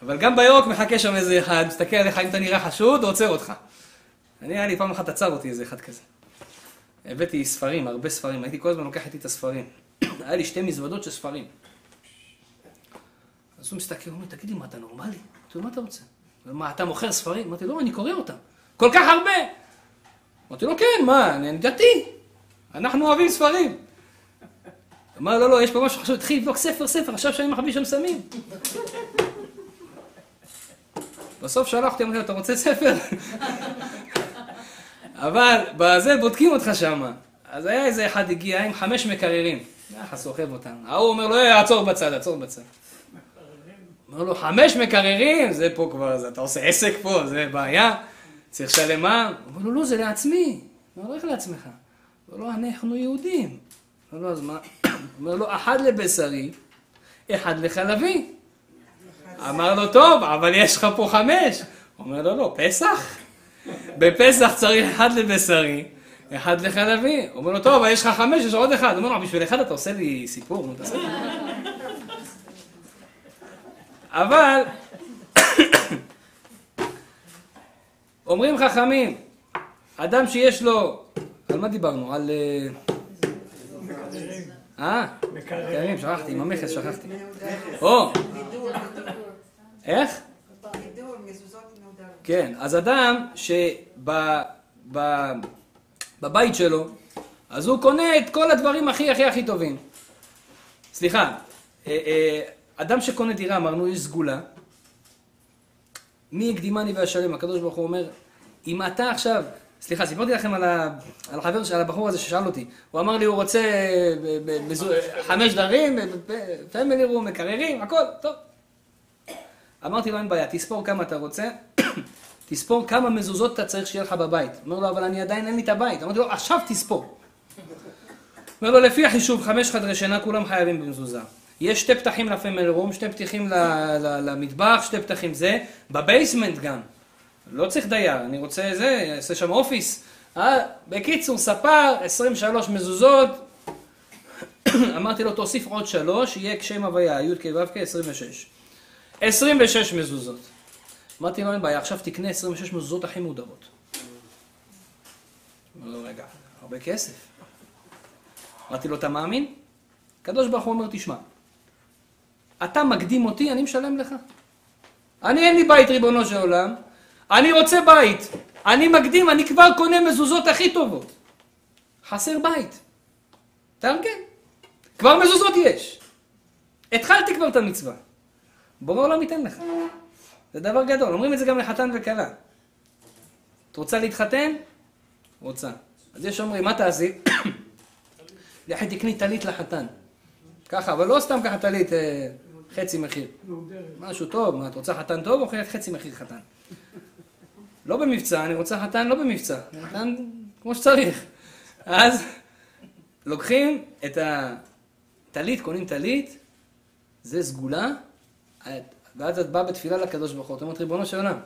אבל גם בירוק מחכה שם איזה אחד, מסתכל עליך, אם אתה נראה חשוד, עוצר אותך. אני היה לי פעם אחת עצר אותי איזה אחד כזה. הבאתי ספרים, הרבה ספרים, הייתי כל הזמן לוקח איתי את הספרים. היה לי שתי מזוודות של ספרים. אז הוא מסתכל, הוא אומר, תגיד לי מה אתה נורמלי? תגיד, מה אתה רוצה? מה, אתה מוכר ספרים? אמרתי, לא, אני קורא אותם. כל כך הרבה! אמרתי לו, כן, מה, אני דתי. אנחנו אוהבים ספרים. אמר, לא, יש פה משהו חשוב, התחיל לבדוק ספר, עכשיו שאני מחביא שם סמים. בסוף שלחתי, אמרתי לו, אתה רוצה ספר? אבל בזה בודקים אותך שמה. אז היה איזה אחד הגיע עם 5 מקררים. יחס סוחב אותם. ההוא אומר לו, עצור בצד, עצור בצד. אמר לו, 5 מקררים? זה פה כבר, אתה עושה עסק פה, זה בעיה. צריך שלם מה? אמר לו, לא, זה לעצמי. אמר לו, איך לעצמך? אמר לו, אנחנו יהודים. אמר לו, אז מה? אמר לו, אחד לבשרי, אחד לחלבי. אמר לו, טוב, אבל יש לך פה 5. אומר לו, לא, פסח? בפסח צריך אחד לבשרי, אחד לחלבי. אומר לו, טוב, אבל יש לך 5, יש עוד אחד. אומר לו, בשביל אחד אתה עושה לי סיפור, אתה עושה לי סיפור. אבל אומרים חכמים, אדם שיש לו, על מה דיברנו? על... מקררים, שכחתי, עם המכס שכחתי. איך? כן, אז אדם שבבית שלו, אז הוא קונה את כל הדברים הכי טובים. סליחה, אדם שקונה דירה, אמרנו, יש סגולה. מי הקדימני והשלם? הקדוש ברוך הוא אומר, אם אתה עכשיו... סליחה, סיפרתי לכם על החבר, על הבחור הזה ששאל אותי. הוא אמר לי, הוא רוצה 5 דברים, פמילי רום, מקררים, הכל, טוב. אמרתי לו, אין בעיה, תספור כמה אתה רוצה, תספור כמה מזוזות אתה צריך שיהיה לך בבית. אומר לו, אבל אני עדיין אין לי את הבית. אמרתי לו, עכשיו תספור. אומר לו, לפי החישוב, 5 חדרי שינה, כולם חייבים במזוזה. יש 2 פתחים לפמילי רום, 2 פתחים למטבח, 2 פתחים זה, בבייסמנט גם. לא צריך דייר, אני רוצה זה, אעשה שם אופיס. בקיצור, ספר, 23 מזוזות. אמרתי לו, תוסיף עוד 3, יהיה כשם הוויה, י' כ' ו' כ' 26. 26 מזוזות. אמרתי לו, אין בעיה, עכשיו תקנה 26 מזוזות הכי מודרות. לא, רגע, הרבה כסף. אמרתי לו, אתה מאמין? הקדוש ברוך הוא אומר, תשמע, אתה מקדים אותי, אני משלם לך. אני אין לי בית, ריבונו של עולם, אני רוצה בית, אני מקדים, אני כבר קונה מזוזות הכי טובות. חסר בית. תארגן. כבר מזוזות יש. התחלתי כבר את המצווה. בורא עולם ייתן לך. זה דבר גדול. אומרים את זה גם לחתן וכלה. את רוצה להתחתן? רוצה. אז יש אומרים, מה תעשי? לכי תקני טלית לחתן. ככה, אבל לא סתם ככה טלית, חצי מחיר. משהו טוב, מה, את רוצה חתן טוב או חצי מחיר חתן? לא במבצע, אני רוצה חתן לא במבצע, חתן כמו שצריך. אז לוקחים את הטלית, קונים טלית, זה סגולה, ואז את באה בתפילה לקדוש ברוך הוא, אומרת ריבונו של עולם,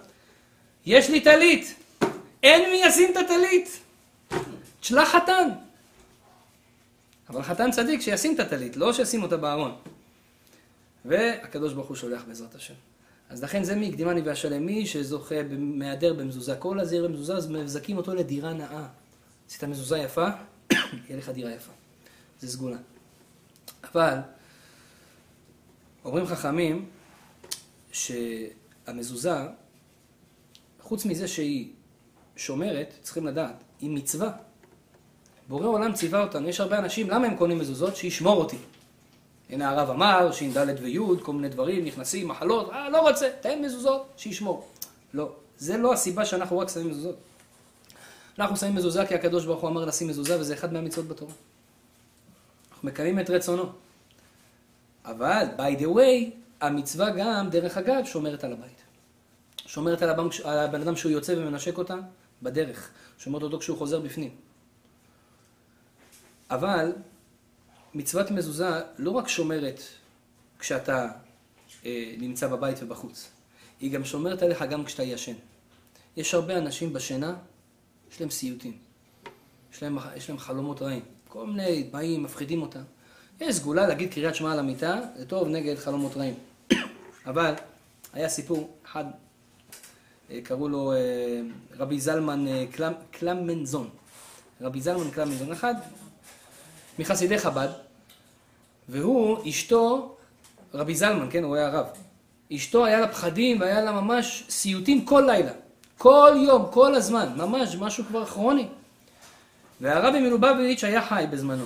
יש לי טלית, אין מי ישים את הטלית, תשלח חתן. אבל חתן צדיק שישים את הטלית, לא שישים אותה בארון. והקדוש ברוך הוא שולח בעזרת השם. אז לכן זה מי הקדימני והשלם, מי שזוכה במהדר במזוזה, כל הזיר במזוזה, אז מבזקים אותו לדירה נאה. עשית מזוזה יפה, יהיה לך דירה יפה. זה סגולה. אבל, אומרים חכמים, שהמזוזה, חוץ מזה שהיא שומרת, צריכים לדעת, היא מצווה. בורא עולם ציווה אותנו, יש הרבה אנשים, למה הם קונים מזוזות? שישמור אותי. הנה הרב אמר, שין ד' ויוד, כל מיני דברים, נכנסים, מחלות, לא רוצה, תן מזוזות, שישמור. לא, זה לא הסיבה שאנחנו רק שמים מזוזות. אנחנו שמים מזוזה כי הקדוש ברוך הוא אמר לשים מזוזה, וזה אחד מהמצוות בתורה. אנחנו מקיימים את רצונו. אבל, by the way, המצווה גם, דרך אגב, שומרת על הבית. שומרת על הבן אדם שהוא יוצא ומנשק אותה בדרך. שומרת אותו כשהוא חוזר בפנים. אבל, מצוות מזוזה לא רק שומרת כשאתה נמצא בבית ובחוץ. היא גם שומרת עליך גם כשאתה ישן. יש הרבה אנשים בשינה, יש להם סיוטים. יש להם חלומות רעים. כל מיני באים, מפחידים אותם. יש סגולה להגיד קריאת שמע על המיטה, זה טוב נגד חלומות רעים. אבל היה סיפור אחד, קראו לו רבי זלמן קלמנזון. רבי זלמן קלמנזון אחד, מחסידי חב"ד, והוא, אשתו, רבי זלמן, כן, הוא היה הרב. אשתו היה לה פחדים והיה לה ממש סיוטים כל לילה. כל יום, כל הזמן, ממש, משהו כבר כרוני. והרבי מלובביץ' היה חי בזמנו.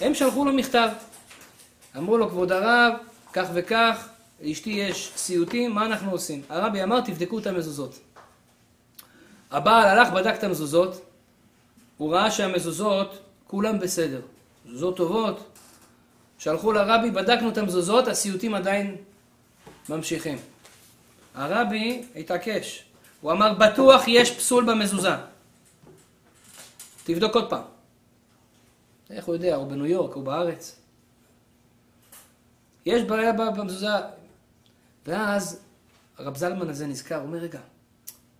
הם שלחו לו מכתב, אמרו לו, כבוד הרב, כך וכך, לאשתי יש סיוטים, מה אנחנו עושים? הרבי אמר, תבדקו את המזוזות. הבעל הלך, בדק את המזוזות, הוא ראה שהמזוזות כולם בסדר. מזוזות טובות, שלחו לרבי, בדקנו את המזוזות, הסיוטים עדיין ממשיכים. הרבי התעקש. הוא אמר, בטוח יש פסול במזוזה. תבדוק עוד פעם. איך הוא יודע? הוא בניו יורק, הוא בארץ. יש בעיה במזוזה. ואז הרב זלמן הזה נזכר, הוא אומר, רגע,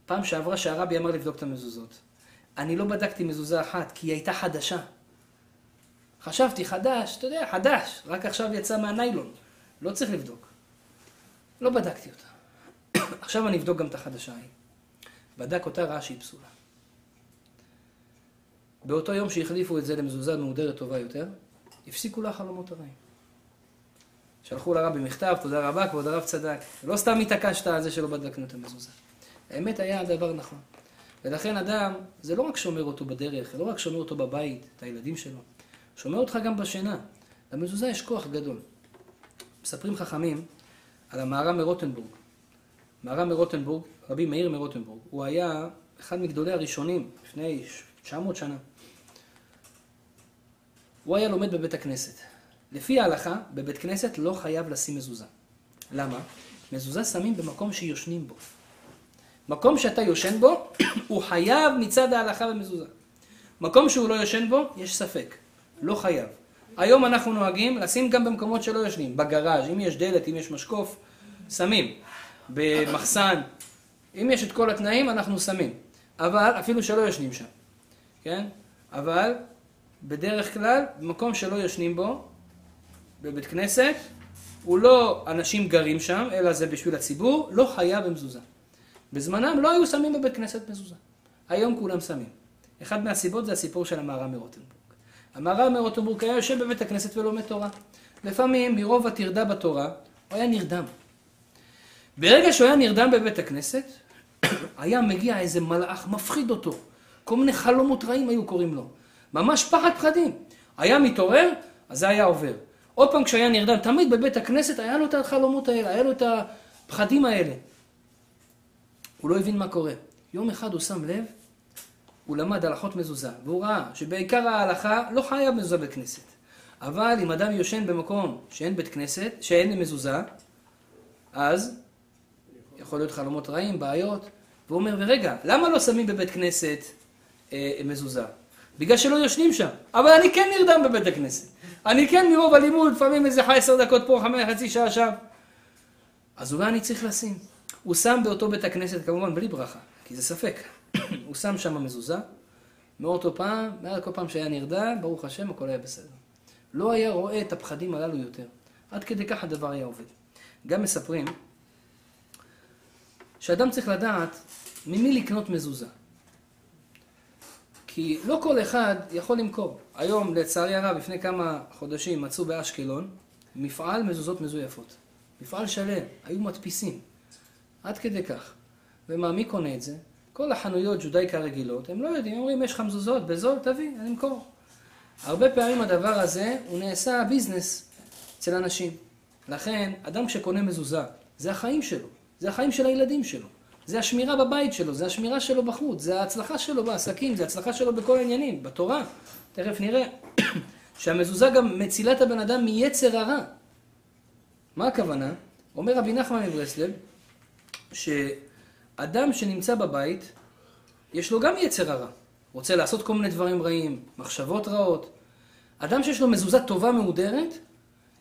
פעם שעברה שהרבי אמר לבדוק את המזוזות. אני לא בדקתי מזוזה אחת, כי היא הייתה חדשה. חשבתי, חדש, אתה יודע, חדש. רק עכשיו יצא מהניילון. לא צריך לבדוק. לא בדקתי אותה. עכשיו אני אבדוק גם את החדשה ההיא. בדק אותה, ראה שהיא פסולה. באותו יום שהחליפו את זה למזוזה מעודרת טובה יותר, הפסיקו לה חלומות הרעים. שלחו לרבי מכתב, תודה רבה, כבוד הרב צדק. לא סתם התעקשת על זה שלא בדקנו את המזוזה. האמת היה הדבר נכון. ולכן אדם, זה לא רק שומר אותו בדרך, לא רק שומר אותו בבית, את הילדים שלו, שומר אותך גם בשינה. למזוזה יש כוח גדול. מספרים חכמים על המהר"ם מרוטנבורג. מהר"ם רוטנבורג, רבי מאיר מרוטנבורג, הוא היה אחד מגדולי הראשונים, לפני 900 שנה. הוא היה לומד בבית הכנסת. לפי ההלכה, בבית כנסת לא חייב לשים מזוזה. למה? מזוזה שמים במקום שיושנים בו. מקום שאתה יושן בו, הוא חייב מצד ההלכה במזוזה. מקום שהוא לא יושן בו, יש ספק. לא חייב. היום אנחנו נוהגים לשים גם במקומות שלא יושנים. בגראז', אם יש דלת, אם יש משקוף, שמים. במחסן, אם יש את כל התנאים אנחנו שמים, אבל אפילו שלא ישנים שם, כן? אבל בדרך כלל במקום שלא ישנים בו, בבית כנסת, הוא לא אנשים גרים שם, אלא זה בשביל הציבור, לא חיה במזוזה. בזמנם לא היו שמים בבית כנסת מזוזה, היום כולם שמים. אחד מהסיבות זה הסיפור של המהר"ם מרוטנבורג. המהר"ם מרוטנבורג היה יושב בבית הכנסת ולומד תורה. לפעמים מרוב התרדה בתורה, הוא היה נרדם. ברגע שהוא היה נרדם בבית הכנסת, היה מגיע איזה מלאך, מפחיד אותו. כל מיני חלומות רעים היו קוראים לו. ממש פחד פחדים. היה מתעורר, אז זה היה עובר. עוד פעם כשהיה נרדם, תמיד בבית הכנסת היה לו את החלומות האלה, היה לו את הפחדים האלה. הוא לא הבין מה קורה. יום אחד הוא שם לב, הוא למד הלכות מזוזה, והוא ראה שבעיקר ההלכה לא חייב מזוזה בית כנסת. אבל אם אדם יושן במקום שאין בית כנסת, שאין מזוזה, אז יכול להיות חלומות רעים, בעיות, והוא אומר, ורגע, למה לא שמים בבית כנסת מזוזה? בגלל שלא יושנים שם, אבל אני כן נרדם בבית הכנסת. אני כן מרוב הלימוד, לפעמים איזה 10 דקות פה, חצי שעה שם. אז אולי אני צריך לשים. הוא שם באותו בית הכנסת, כמובן בלי ברכה, כי זה ספק. הוא שם שם המזוזה, מאותו פעם, מעל כל פעם שהיה נרדם, ברוך השם, הכל היה בסדר. לא היה רואה את הפחדים הללו יותר. עד כדי כך הדבר היה עובד. גם מספרים, שאדם צריך לדעת ממי לקנות מזוזה. כי לא כל אחד יכול למכור. היום, לצערי הרב, לפני כמה חודשים מצאו באשקלון מפעל מזוזות מזויפות. מפעל שלם, היו מדפיסים. עד כדי כך. ומה, מי קונה את זה? כל החנויות ג'ודאיקה רגילות, הם לא יודעים, אומרים יש חמזוזות, בזול תביא, אני אמכור. הרבה פעמים הדבר הזה הוא נעשה ביזנס אצל אנשים. לכן אדם כשקונה מזוזה, זה החיים שלו, זה החיים של הילדים שלו, זה השמירה בבית שלו, זה השמירה שלו בחוץ, זה ההצלחה שלו בעסקים, זה הצלחה שלו בכל העניינים, בתורה. תכף נראה שהמזוזה גם מצילה את הבן אדם מיצר הרע. מה הכוונה? אומר רבי נחמן מברסלב, שאדם שנמצא בבית, יש לו גם יצר הרע. רוצה לעשות כל מיני דברים רעים, מחשבות רעות. אדם שיש לו מזוזה טובה מהודרת,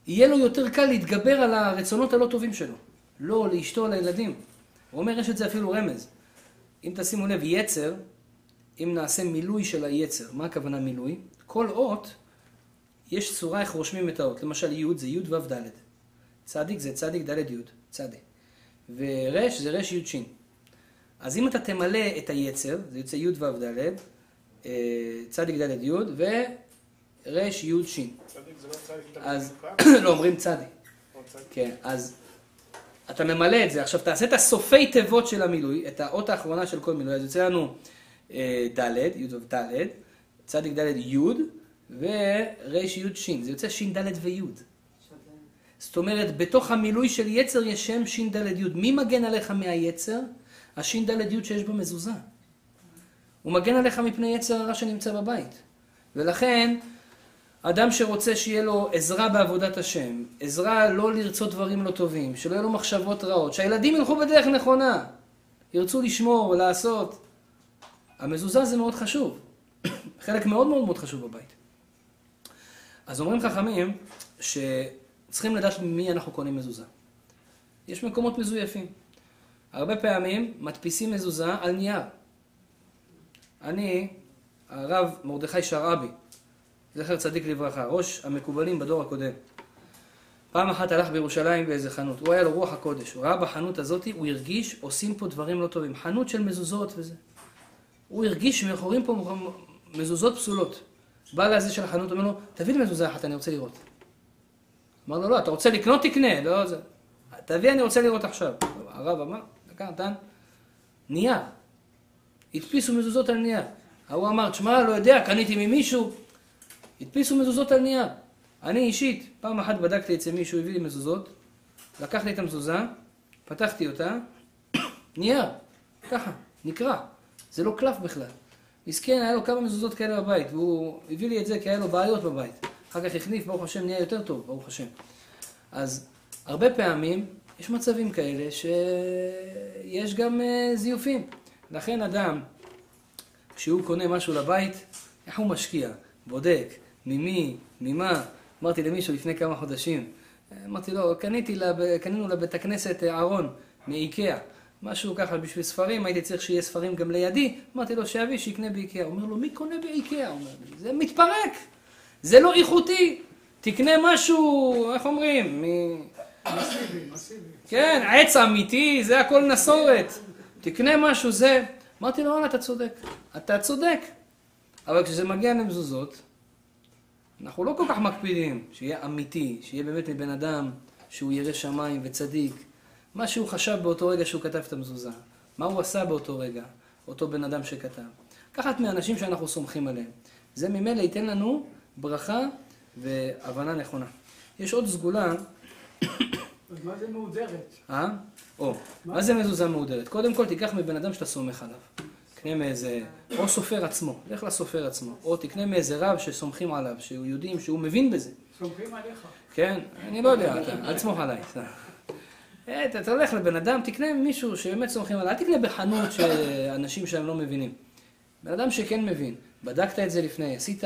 יהיה לו יותר קל להתגבר על הרצונות הלא טובים שלו. לא לאשתו, לילדים. הוא אומר, יש את זה אפילו רמז. אם תשימו לב יצר, אם נעשה מילוי של היצר, מה הכוונה מילוי? כל אות, יש צורה איך רושמים את האות. למשל, יוד זה יוד וו דלת. צדיק זה צדיק דלת יוד, צדיק. ורש זה רש יוד שין. אז אם אתה תמלא את היצר, זה יוצא יוד וו דלת, צדיק דלת יוד, ורש יוד שין. צדיק זה לא צדיק תמיד סוכה? לא, אומרים צדיק. כן, אז אתה ממלא את זה. עכשיו תעשה את הסופי תיבות של המילוי, את האות האחרונה של כל מילוי. אז יוצא לנו דלת, יוד וו דלת, צדיק דלת יוד, ורש יוד שין. זה יוצא שין דלת ויוד. זאת אומרת, בתוך המילוי של יצר יש שם שין דלת יוד. מי מגן עליך מהיצר? השין דלת יוד שיש במזוזה. הוא מגן עליך מפני יצר הרע שנמצא בבית. ולכן, אדם שרוצה שיהיה לו עזרה בעבודת השם, עזרה לא לרצות דברים לא טובים, שלא יהיו לו מחשבות רעות, שהילדים ילכו בדרך נכונה, ירצו לשמור, לעשות. המזוזה זה מאוד חשוב. חלק מאוד מאוד מאוד חשוב בבית. אז אומרים חכמים ש... צריכים לדעת ממי אנחנו קונים מזוזה. יש מקומות מזויפים. הרבה פעמים מדפיסים מזוזה על נייר. אני, הרב מרדכי שרעבי, זכר צדיק לברכה, ראש המקובלים בדור הקודם. פעם אחת הלך בירושלים באיזה חנות. הוא היה לו רוח הקודש. הוא ראה בחנות הזאת, הוא הרגיש, עושים פה דברים לא טובים. חנות של מזוזות וזה. הוא הרגיש שמכורים פה מזוזות פסולות. בא לזה של החנות, אומר לו, תביא לי מזוזה אחת, אני רוצה לראות. אמר לו, לא, אתה רוצה לקנות? תקנה, לא זה. תביא, אני רוצה לראות עכשיו. הרב אמר, דקה, נתן, נייר. הדפיסו מזוזות על נייר. הוא אמר, תשמע, לא יודע, קניתי ממישהו. הדפיסו מזוזות על נייר. אני אישית, פעם אחת בדקתי אצל מישהו, הביא לי מזוזות, לקחתי את המזוזה, פתחתי אותה, נייר, ככה, נקרא. זה לא קלף בכלל. מסכן, היה לו כמה מזוזות כאלה בבית, והוא הביא לי את זה כי היה לו בעיות בבית. אחר כך הכניף, ברוך השם, נהיה יותר טוב, ברוך השם. אז הרבה פעמים יש מצבים כאלה שיש גם זיופים. לכן אדם, כשהוא קונה משהו לבית, איך הוא משקיע? בודק, ממי, ממה. אמרתי למישהו לפני כמה חודשים, אמרתי לו, קנינו לבית הכנסת ארון מאיקאה. משהו ככה בשביל ספרים, הייתי צריך שיהיה ספרים גם לידי. אמרתי לו, שאבי שיקנה באיקאה. הוא אומר לו, מי קונה באיקאה? הוא אומר לי, זה מתפרק. זה לא איכותי, תקנה משהו, איך אומרים? מסיבי, מסיבי. כן, עץ אמיתי, זה הכל נסורת. תקנה משהו, זה... אמרתי לו, אולי, אתה צודק. אתה צודק. אבל כשזה מגיע למזוזות, אנחנו לא כל כך מקפידים שיהיה אמיתי, שיהיה באמת מבן אדם, שהוא ירא שמיים וצדיק. מה שהוא חשב באותו רגע שהוא כתב את המזוזה. מה הוא עשה באותו רגע, אותו בן אדם שכתב. ככה מהאנשים שאנחנו סומכים עליהם. זה ממילא ייתן לנו... ברכה והבנה נכונה. יש עוד סגולה. מה זה מעודרת? מה זה מזוזה מעודרת? קודם כל תיקח מבן אדם שאתה סומך עליו. תקנה מאיזה, או סופר עצמו, לך לסופר עצמו. או תקנה מאיזה רב שסומכים עליו, שהוא יודעים, שהוא מבין בזה. סומכים עליך. כן, אני לא יודע, אל תסמוך עליי. אתה הולך לבן אדם, תקנה מישהו שבאמת סומכים עליו. אל תקנה בחנות שאנשים שהם לא מבינים. בן אדם שכן מבין, בדקת את זה לפני, עשית...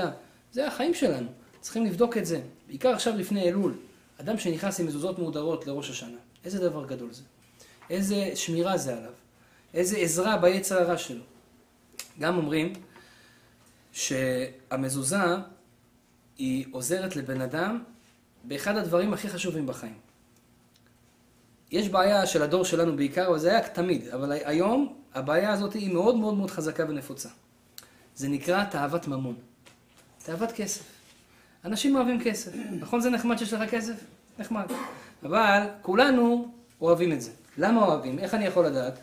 זה החיים שלנו, צריכים לבדוק את זה. בעיקר עכשיו לפני אלול, אדם שנכנס עם מזוזות מעודרות לראש השנה, איזה דבר גדול זה? איזה שמירה זה עליו? איזה עזרה ביצר הרע שלו? גם אומרים שהמזוזה היא עוזרת לבן אדם באחד הדברים הכי חשובים בחיים. יש בעיה של הדור שלנו בעיקר, וזה היה תמיד, אבל היום הבעיה הזאת היא מאוד מאוד מאוד חזקה ונפוצה. זה נקרא תאוות ממון. תאוות כסף. אנשים אוהבים כסף. נכון זה נחמד שיש לך כסף? נחמד. אבל כולנו אוהבים את זה. למה אוהבים? איך אני יכול לדעת?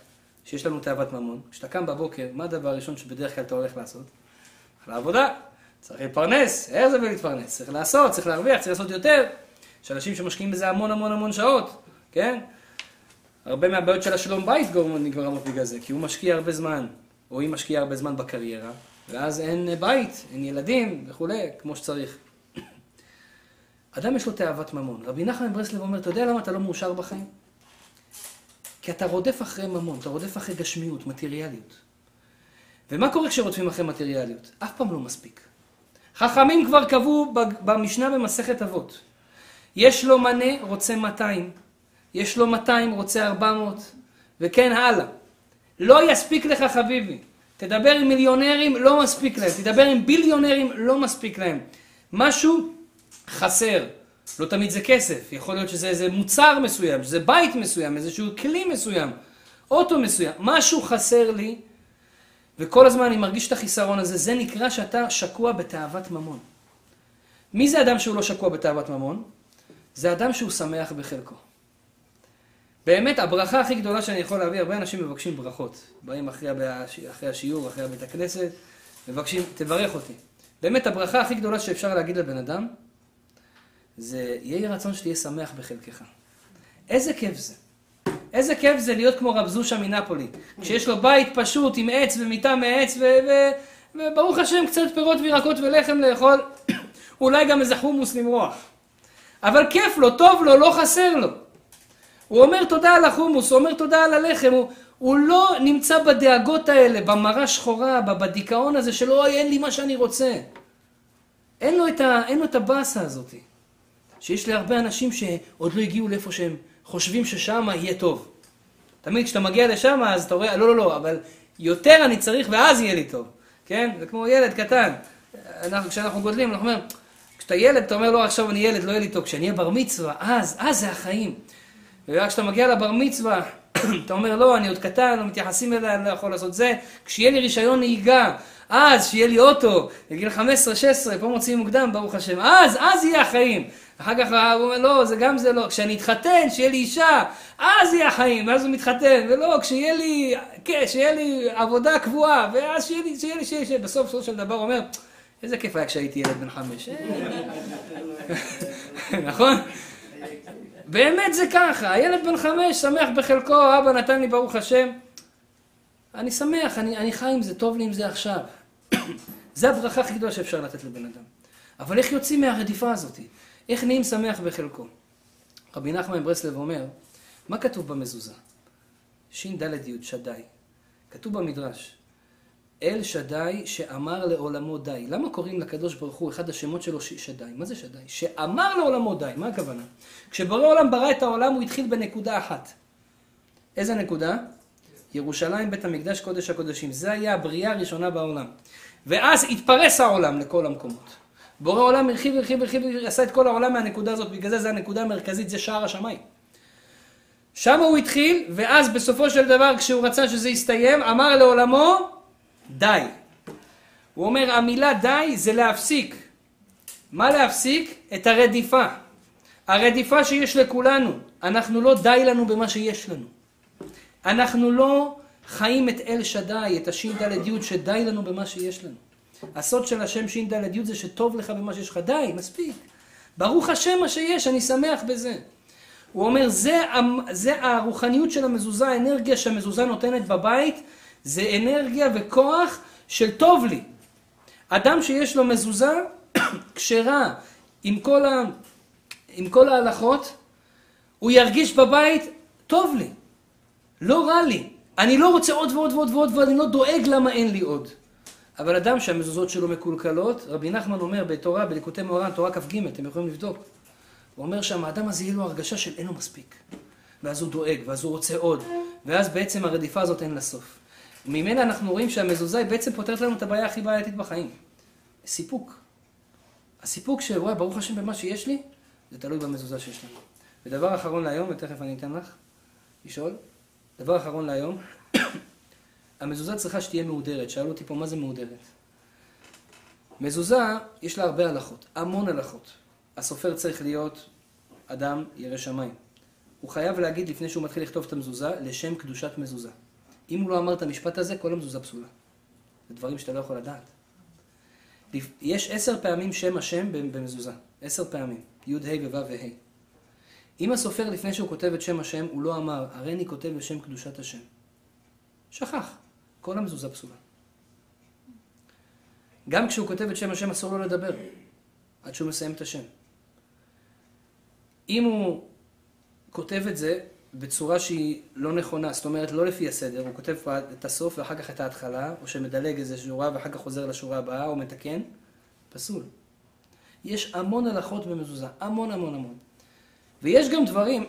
שיש לנו תאוות ממון, כשאתה קם בבוקר, מה הדבר הראשון שבדרך כלל אתה הולך לעשות? לעבודה, צריך להתפרנס, איזה ולהתפרנס, צריך לעשות, צריך להרוויח, צריך לעשות יותר. יש אנשים שמשקיעים בזה המון המון המון שעות, כן? הרבה מהבעיות של השלום בית נגרמות בגלל זה, כי הוא משקיע הרבה זמן, או היא משקיעה הרבה זמן בקריירה, ואז אין בית, אין ילדים וכולי, כמו שצריך. אדם יש לו תאוות ממון. רבי נחמן ברסלב אומר, אתה יודע למה אתה לא מאושר בחיים? כי אתה רודף אחרי ממון, אתה רודף אחרי גשמיות, מטריאליות. ומה קורה כשרודפים אחרי מטריאליות? אף פעם לא מספיק. חכמים כבר קבעו במשנה במסכת אבות. יש לו מנה, רוצה 200. יש לו 200, רוצה 400. וכן הלאה. לא יספיק לך חביבי. תדבר עם מיליונרים, לא מספיק להם. תדבר עם ביליונרים, לא מספיק להם. משהו חסר. לא תמיד זה כסף. יכול להיות שזה איזה מוצר מסוים, שזה בית מסוים, איזשהו כלי מסוים, אוטו מסוים. משהו חסר לי. וכל הזמן אני מרגיש את החיסרון הזה. זה נקרא שאתה שקוע בתאוות ממון. מי זה אדם שהוא לא שקוע בתאוות ממון? זה אדם שהוא שמח בחלקו. באמת, הברכה הכי גדולה שאני יכול להביא, הרבה אנשים מבקשים ברכות. באים אחרי השיעור, אחרי הבית הכנסת, מבקשים, תברך אותי. באמת, הברכה הכי גדולה שאפשר להגיד לבן אדם, זה יהיה רצון שתהיה שמח בחלקך. איזה כיף זה. איזה כיף זה להיות כמו רב זושה מנפולי, שיש לו בית פשוט עם עץ ומיטה מעץ, וברוך השם קצת פירות וירקות ולחם לאכול, אולי גם איזה חומוס למרוח. אבל כיף לו, טוב לו, לא חסר לו. הוא אומר תודה על החומוס, הוא אומר תודה על הלחם, הוא לא נמצא בדאגות האלה, במראה שחורה, בדיכאון הזה של אוי, אין לי מה שאני רוצה. אין לו את הבאסה הזאת. שיש להרבה אנשים שעוד לא הגיעו לאיפה שהם חושבים ששם יהיה טוב. תמיד כשאתה מגיע לשם אז אתה רואה, לא, לא, לא, אבל יותר אני צריך ואז יהיה לי טוב. כן? זה כמו ילד קטן. כשאנחנו גודלים, אנחנו אומרים, כשאתה ילד, אתה אומר, לא, עכשיו אני ילד, לא יהיה לי טוב. כשאני אהיה בר מצווה, אז זה החיים. ורק כשאתה מגיע לבר מצווה, אתה אומר, לא, אני עוד קטן, לא מתייחסים אליי, אני לא יכול לעשות זה. כשיהיה לי רישיון נהיגה, אז שיהיה לי אוטו, בגיל 15-16, פה מוציאים מוקדם, ברוך השם, אז יהיה החיים. אחר כך הוא אומר, לא, זה גם זה לא. כשאני אתחתן, שיהיה לי אישה, אז יהיה החיים, ואז הוא מתחתן. ולא, כשיהיה לי עבודה קבועה, ואז שיהיה לי. בסוף של דבר אומר, איזה כיף היה כשהייתי ילד בן 5. נכון? באמת זה ככה, הילד בן 5 שמח בחלקו, אבא נתן לי ברוך השם. אני שמח, אני חי עם זה, טוב לי עם זה עכשיו. זה הברכה הכי גדולה שאפשר לתת לבן אדם. אבל איך יוצאים מהרדיפה הזאת? איך נעים שמח בחלקו? רבי נחמן ברסלב אומר, מה כתוב במזוזה? שין ד' י' שדאי. כתוב במדרש, אל שדאי שאמר לעולמו די. למה קוראים לקדוש ברוך הוא אחד השמות שלו שדאי? מה זה שדאי? שאמר לעולמו די. מה הכוונה? כשברא העולם ברא את העולם הוא התחיל בנקודה אחת. איזה נקודה? ירושלים, בית המקדש, קודש הקודשים. זה היה הבריאה הראשונה בעולם. ואז התפרס העולם לכל המקומות. בורא העולם הרחיב, עשה את כל העולם מהנקודה הזאת, בגלל זה הנקודה המרכזית, זה שער השמיים. שם הוא התחיל, ואז בסופו של דבר, כשהוא רצה שזה יסתיים, אמר לעולמו, די. הוא אומר, המילה די זה להפסיק. מה להפסיק? את הרדיפה. הרדיפה שיש לכולנו. אנחנו לא די לנו במה שיש לנו. אנחנו לא חיים את אל שדאי, את השין ד' י' שדי לנו במה שיש לנו. הסוד של השם שין ד' י' זה שטוב לך במה שיש לך, די, מספיק. ברוך השם מה שיש, אני שמח בזה. הוא אומר, זה הרוחניות של המזוזה, האנרגיה שהמזוזה נותנת בבית, זה אנרגיה וכוח של טוב לי. אדם שיש לו מזוזה, כשרה, עם כל ההלכות, הוא ירגיש בבית, טוב לי, לא רע לי. אני לא רוצה עוד ועוד ועוד ועוד, ואני לא דואג למה אין לי עוד. אבל אדם שהמזוזות שלו מקולקלות, רבי נחמן אומר בתורה, בליקוטי מוהר"ן, תורה כ"ג, אתם יכולים לבדוק. הוא אומר שהאדם הזה יהיה לו הרגשה של אין לו מספיק. ואז הוא דואג, ואז הוא רוצה עוד. ואז בעצם הרדיפה הזאת אין לה סוף. וממנה אנחנו רואים שהמזוזה היא בעצם פותרת לנו את הבעיה הכי בעייתית בחיים. סיפוק. הסיפוק שרואה, ברוך השם במה שיש לי, זה תלוי במזוזה שיש לנו. ודבר אחרון להיום, ותכף אני אתן לך לשאול, דבר אחרון להיום, המזוזה צריכה שתהיה מהודרת. שאלו אותי פה, מה זה מהודרת? מזוזה, יש לה הרבה הלכות, המון הלכות. הסופר צריך להיות אדם ירא שמיים. הוא חייב להגיד לפני שהוא מתחיל לכתוב את המזוזה, לשם קדושת מזוזה. אם הוא לא אמר את המשפט הזה, כל המזוזה פסולה. זה דברים שאתה לא יכול לדעת. יש 10 פעמים שם השם במזוזה. 10 פעמים. י' ה' וו' ה'. אם הסופר לפני שהוא כותב את שם השם, הוא לא אמר, הרי אני כותב בשם קדושת השם. שכח. כל המזוזה פסולה. גם כשהוא כותב את שם השם אסור לו לדבר, עד שהוא מסיים את השם. אם הוא כותב את זה בצורה שהיא לא נכונה, זאת אומרת לא לפי הסדר, הוא כותב את הסוף ואחר כך את ההתחלה, או שמדלג איזו שורה ואחר כך חוזר לשורה הבאה, או מתקן, פסול. יש המון הלכות במזוזה, המון המון המון. ויש גם דברים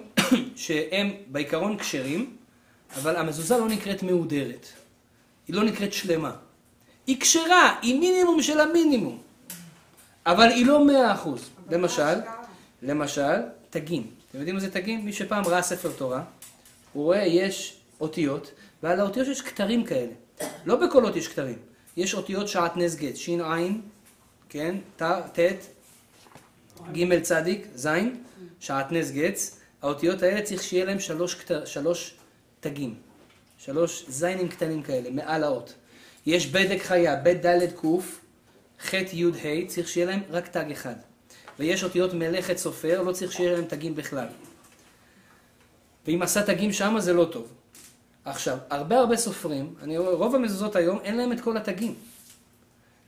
שהם בעיקרון כשרים, אבל המזוזה לא נקראת מהודרת, היא לא נקראת שלמה. היא כשרה, היא מינימום של המינימום, אבל היא לא 100%. למשל, תגים. אתם יודעים מה זה תגים? מי שפעם ראה ספר תורה, הוא רואה יש אותיות, ועל האותיות יש כתרים כאלה. לא בכל אות יש כתרים. יש אותיות שעטנז גט, שין עין, כן? ת' ג' צדיק, זין, שעטנז גט. האותיות האלה צריך שיהיה להם 3 תגים. 3 זינים קטנים כאלה, מעל האות. יש בדק חיה, בית ד' קוף, ח' י' ה', צריך שיהיה להם רק תג אחד. ויש אותיות מלאכת סופר, לא צריך שיהיה להם תגים בכלל. ואם עשה תגים שם, זה לא טוב. עכשיו, הרבה סופרים, רוב המזוזות היום, אין להם את כל התגים.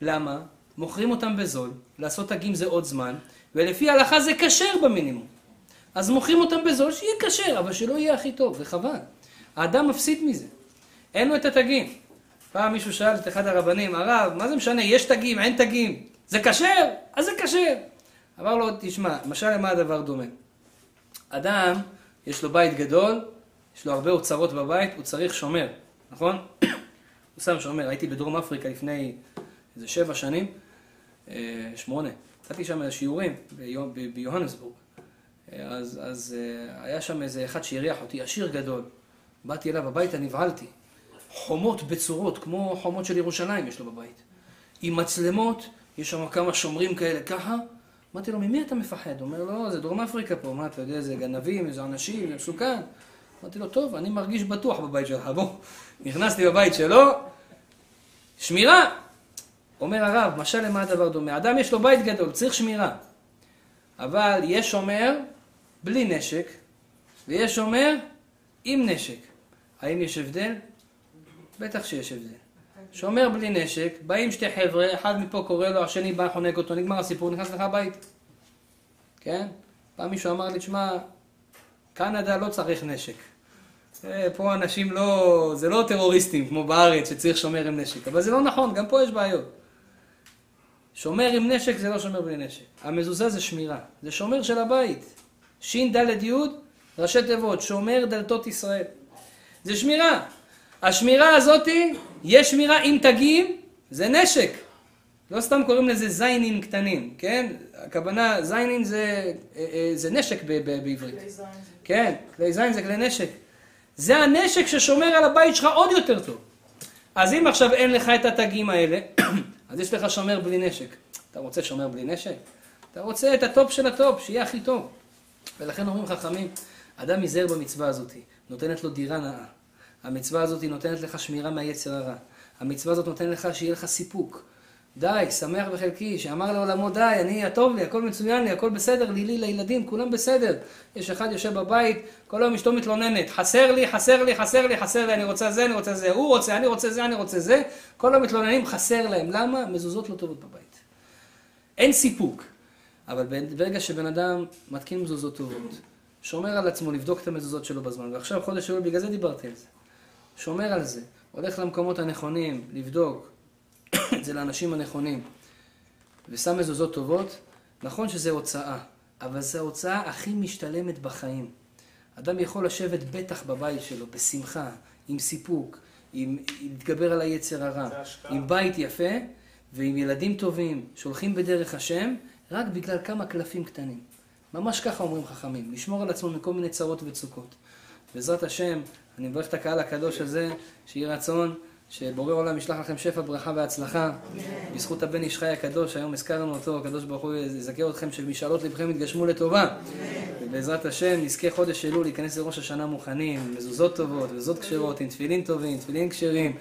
למה? מוכרים אותם בזול, לעשות תגים זה עוד זמן, ולפי ההלכה זה כשר במינימום. אז מוכרים אותם בזול שיהיה כשר, אבל שלא יהיה הכי טוב, וחבל. האדם מפסיד מזה. אין לו את התגים. פעם מישהו שאל את אחד הרבנים, הרב, מה זה משנה, יש תגים, אין תגים, זה כשר? אז זה כשר. אמר לו, תשמע, משל למה הדבר דומה? אדם, יש לו בית גדול, יש לו הרבה אוצרות בבית, הוא צריך שומר, נכון? הוא שם שומר, הייתי בדרום אפריקה לפני איזה 7 שנים, 8, קצתי שם לשיעורים ביוהנסבורג, אז היה שם איזה אחד שיריח אותי, עשיר גדול, באתי אליו הביתה, נבהלתי, חומות בצורות, כמו חומות של ירושלים יש לו בבית, עם מצלמות, יש שם כמה שומרים כאלה ככה, אמרתי לו, ממי אתה מפחד? הוא אומר, לא, זה דרום אפריקה פה, מה אתה יודע, זה גנבים, זה אנשים, זה מסוכן. אמרתי לו, טוב, אני מרגיש בטוח בבית שלך, בוא, נכנסתי בבית שלו, שמירה. אומר הרב, משל למה הדבר דומה? אדם יש לו בית גדול, צריך שמירה. אבל יש שומר בלי נשק, ויש שומר עם נשק. האם יש הבדל? בטח שיש הבדל. שומר בלי נשק, באים 2 חבר'ה, אחד מפה קורא לו, השני בא, חונק אותו, נגמר הסיפור, נכנס לך הבית. כן? פעם מישהו אמר לי, תשמע, קנדה לא צריך נשק. פה אנשים לא, זה לא טרוריסטים כמו בארץ שצריך שומר עם נשק, אבל זה לא נכון, גם פה יש בעיות. שומר עם נשק זה לא שומר בלי נשק. המזוזה זה שמירה, זה שומר של הבית. שין ד' י' ראשי תיבות, שומר דלתות ישראל. זה שמירה. השמירה הזאת, יש שמירה עם תגים, זה נשק. לא סתם קוראים לזה זיינים קטנים, כן? הכוונה, זיינים זה נשק בעברית. כלי זיין. כן, כלי זיין זה כלי נשק. זה הנשק ששומר על הבית שלך עוד יותר טוב. אז אם עכשיו אין לך את התגים האלה, אז יש לך שומר בלי נשק. אתה רוצה שומר בלי נשק? אתה רוצה את הטופ של הטופ, שיהיה הכי טוב. ולכן אומרים חכמים, אדם יזהר במצווה הזאת, נותנת לו דירה נאה. המצווה הזאת נותנת לך שמירה מהיצר הרע. המצווה הזאת נותנת לך שיהיה לך סיפוק. די, שמח וחלקי, שאמר לעולמו די, אני הטוב לי, הכל מצוין לי, הכל בסדר, לי, לילדים, כולם בסדר. יש אחד יושב בבית, כל היום אשתו מתלוננת, חסר לי, חסר לי, חסר לי, חסר לי, אני רוצה זה, אני רוצה זה, הוא רוצה, אני רוצה זה, אני רוצה זה. כל היום מתלוננים, חסר להם. למה? מזוזות לא טובות בבית. אין סיפוק. אבל ברגע שבן אדם מתקין מזוזות טובות, שומר על עצמו, לבדוק את המזוזות שלו בזמן. ועכשיו, חודש שלו, בגלל זה דיברתי על זה. שומר על זה, הולך למקומות הנכונים, לבדוק את זה לאנשים הנכונים, ושם מזוזות טובות, נכון שזה הוצאה, אבל זו ההוצאה הכי משתלמת בחיים. אדם יכול לשבת בטח בבית שלו, בשמחה, עם סיפוק, עם להתגבר על היצר הרע, עם בית יפה, ועם ילדים טובים, שהולכים בדרך השם, רק בגלל כמה קלפים קטנים. ממש ככה אומרים חכמים, לשמור על עצמו מכל מיני צרות וצוקות. בעזרת השם, אני מברך את הקהל הקדוש הזה, שיהי רצון, שבורא עולם ישלח לכם שפע, ברכה והצלחה. בזכות הבן איש חי הקדוש, היום הזכרנו אותו, הקדוש ברוך הוא יזכה אתכם, שמשאלות לבכם יתגשמו לטובה. בעזרת השם נזכה חודש אלול להיכנס לראש השנה מוכנים, מזוזות טובות, מזוזות כשרות, עם תפילין טובים, תפילין כשרים.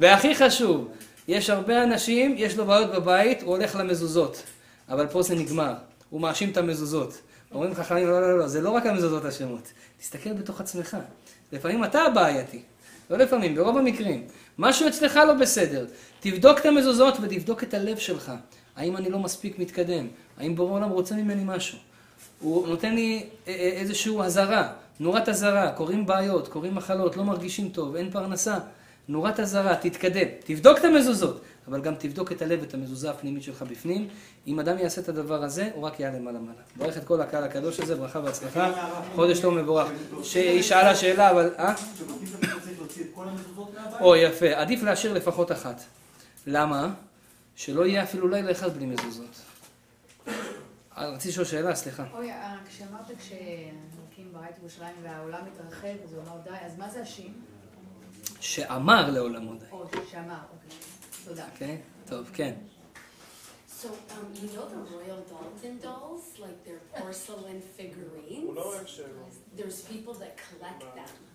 והכי חשוב, יש הרבה אנשים, יש לו בעיות בבית, הוא הולך למזוזות, אבל פה זה נגמר, הוא מאשים את המזוזות. אומרים חכמים, לא, לא, לא, זה לא רק המזוזות השמות, תסתכל בתוך עצמך. לפעמים אתה הבעייתי, לא לפעמים, ברוב המקרים. משהו אצלך לא בסדר, תבדוק את המזוזות ותבדוק את הלב שלך. האם אני לא מספיק מתקדם? האם בורא עולם רוצה ממני משהו? הוא נותן לי איזשהו הזרה, נורת הזרה, קוראים בעיות, קוראים מחלות, לא מרגישים טוב, אין פרנסה. נורת הזרה, תתקדם, תבדוק את המזוזות, אבל גם תבדוק את הלב ואת המזוזה הפנימית שלך בפנים. אם אדם יעשה את הדבר הזה, הוא רק יעלה מעלה מעלה. ברך את כל הקהל הקדוש הזה, ברכה והצלחה, חודש טוב מבורך. שהיא שאלה שאלה, אבל... שבתים אתה צריך להוציא את כל המזוזות מהבית? או יפה, עדיף להשאיר לפחות אחת. למה? שלא יהיה אפילו לילה אחד בלי מזוזות. רציתי לשאול שאלה, סליחה. אוי, כשאמרת כשמקים ברית בירושלים והעולם מתרחב, אז הוא אמר די, אז מה זה השם? שאמר לעולמו די. או, שאמר, אוקיי. תודה. אוקיי, טוב, כן. So, you know the royal dolls and dolls, like they're porcelain figurines? There's people that collect them.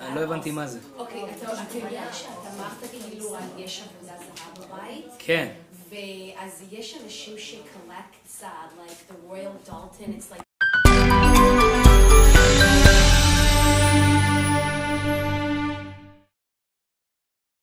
אני לא הבנתי מה זה. אוקיי, אתה יודע שאתה אמרת כאילו יש עבודה זרה בבית? כן. ואז יש אנשים שקולקט, like the Royal Dalton, it's like...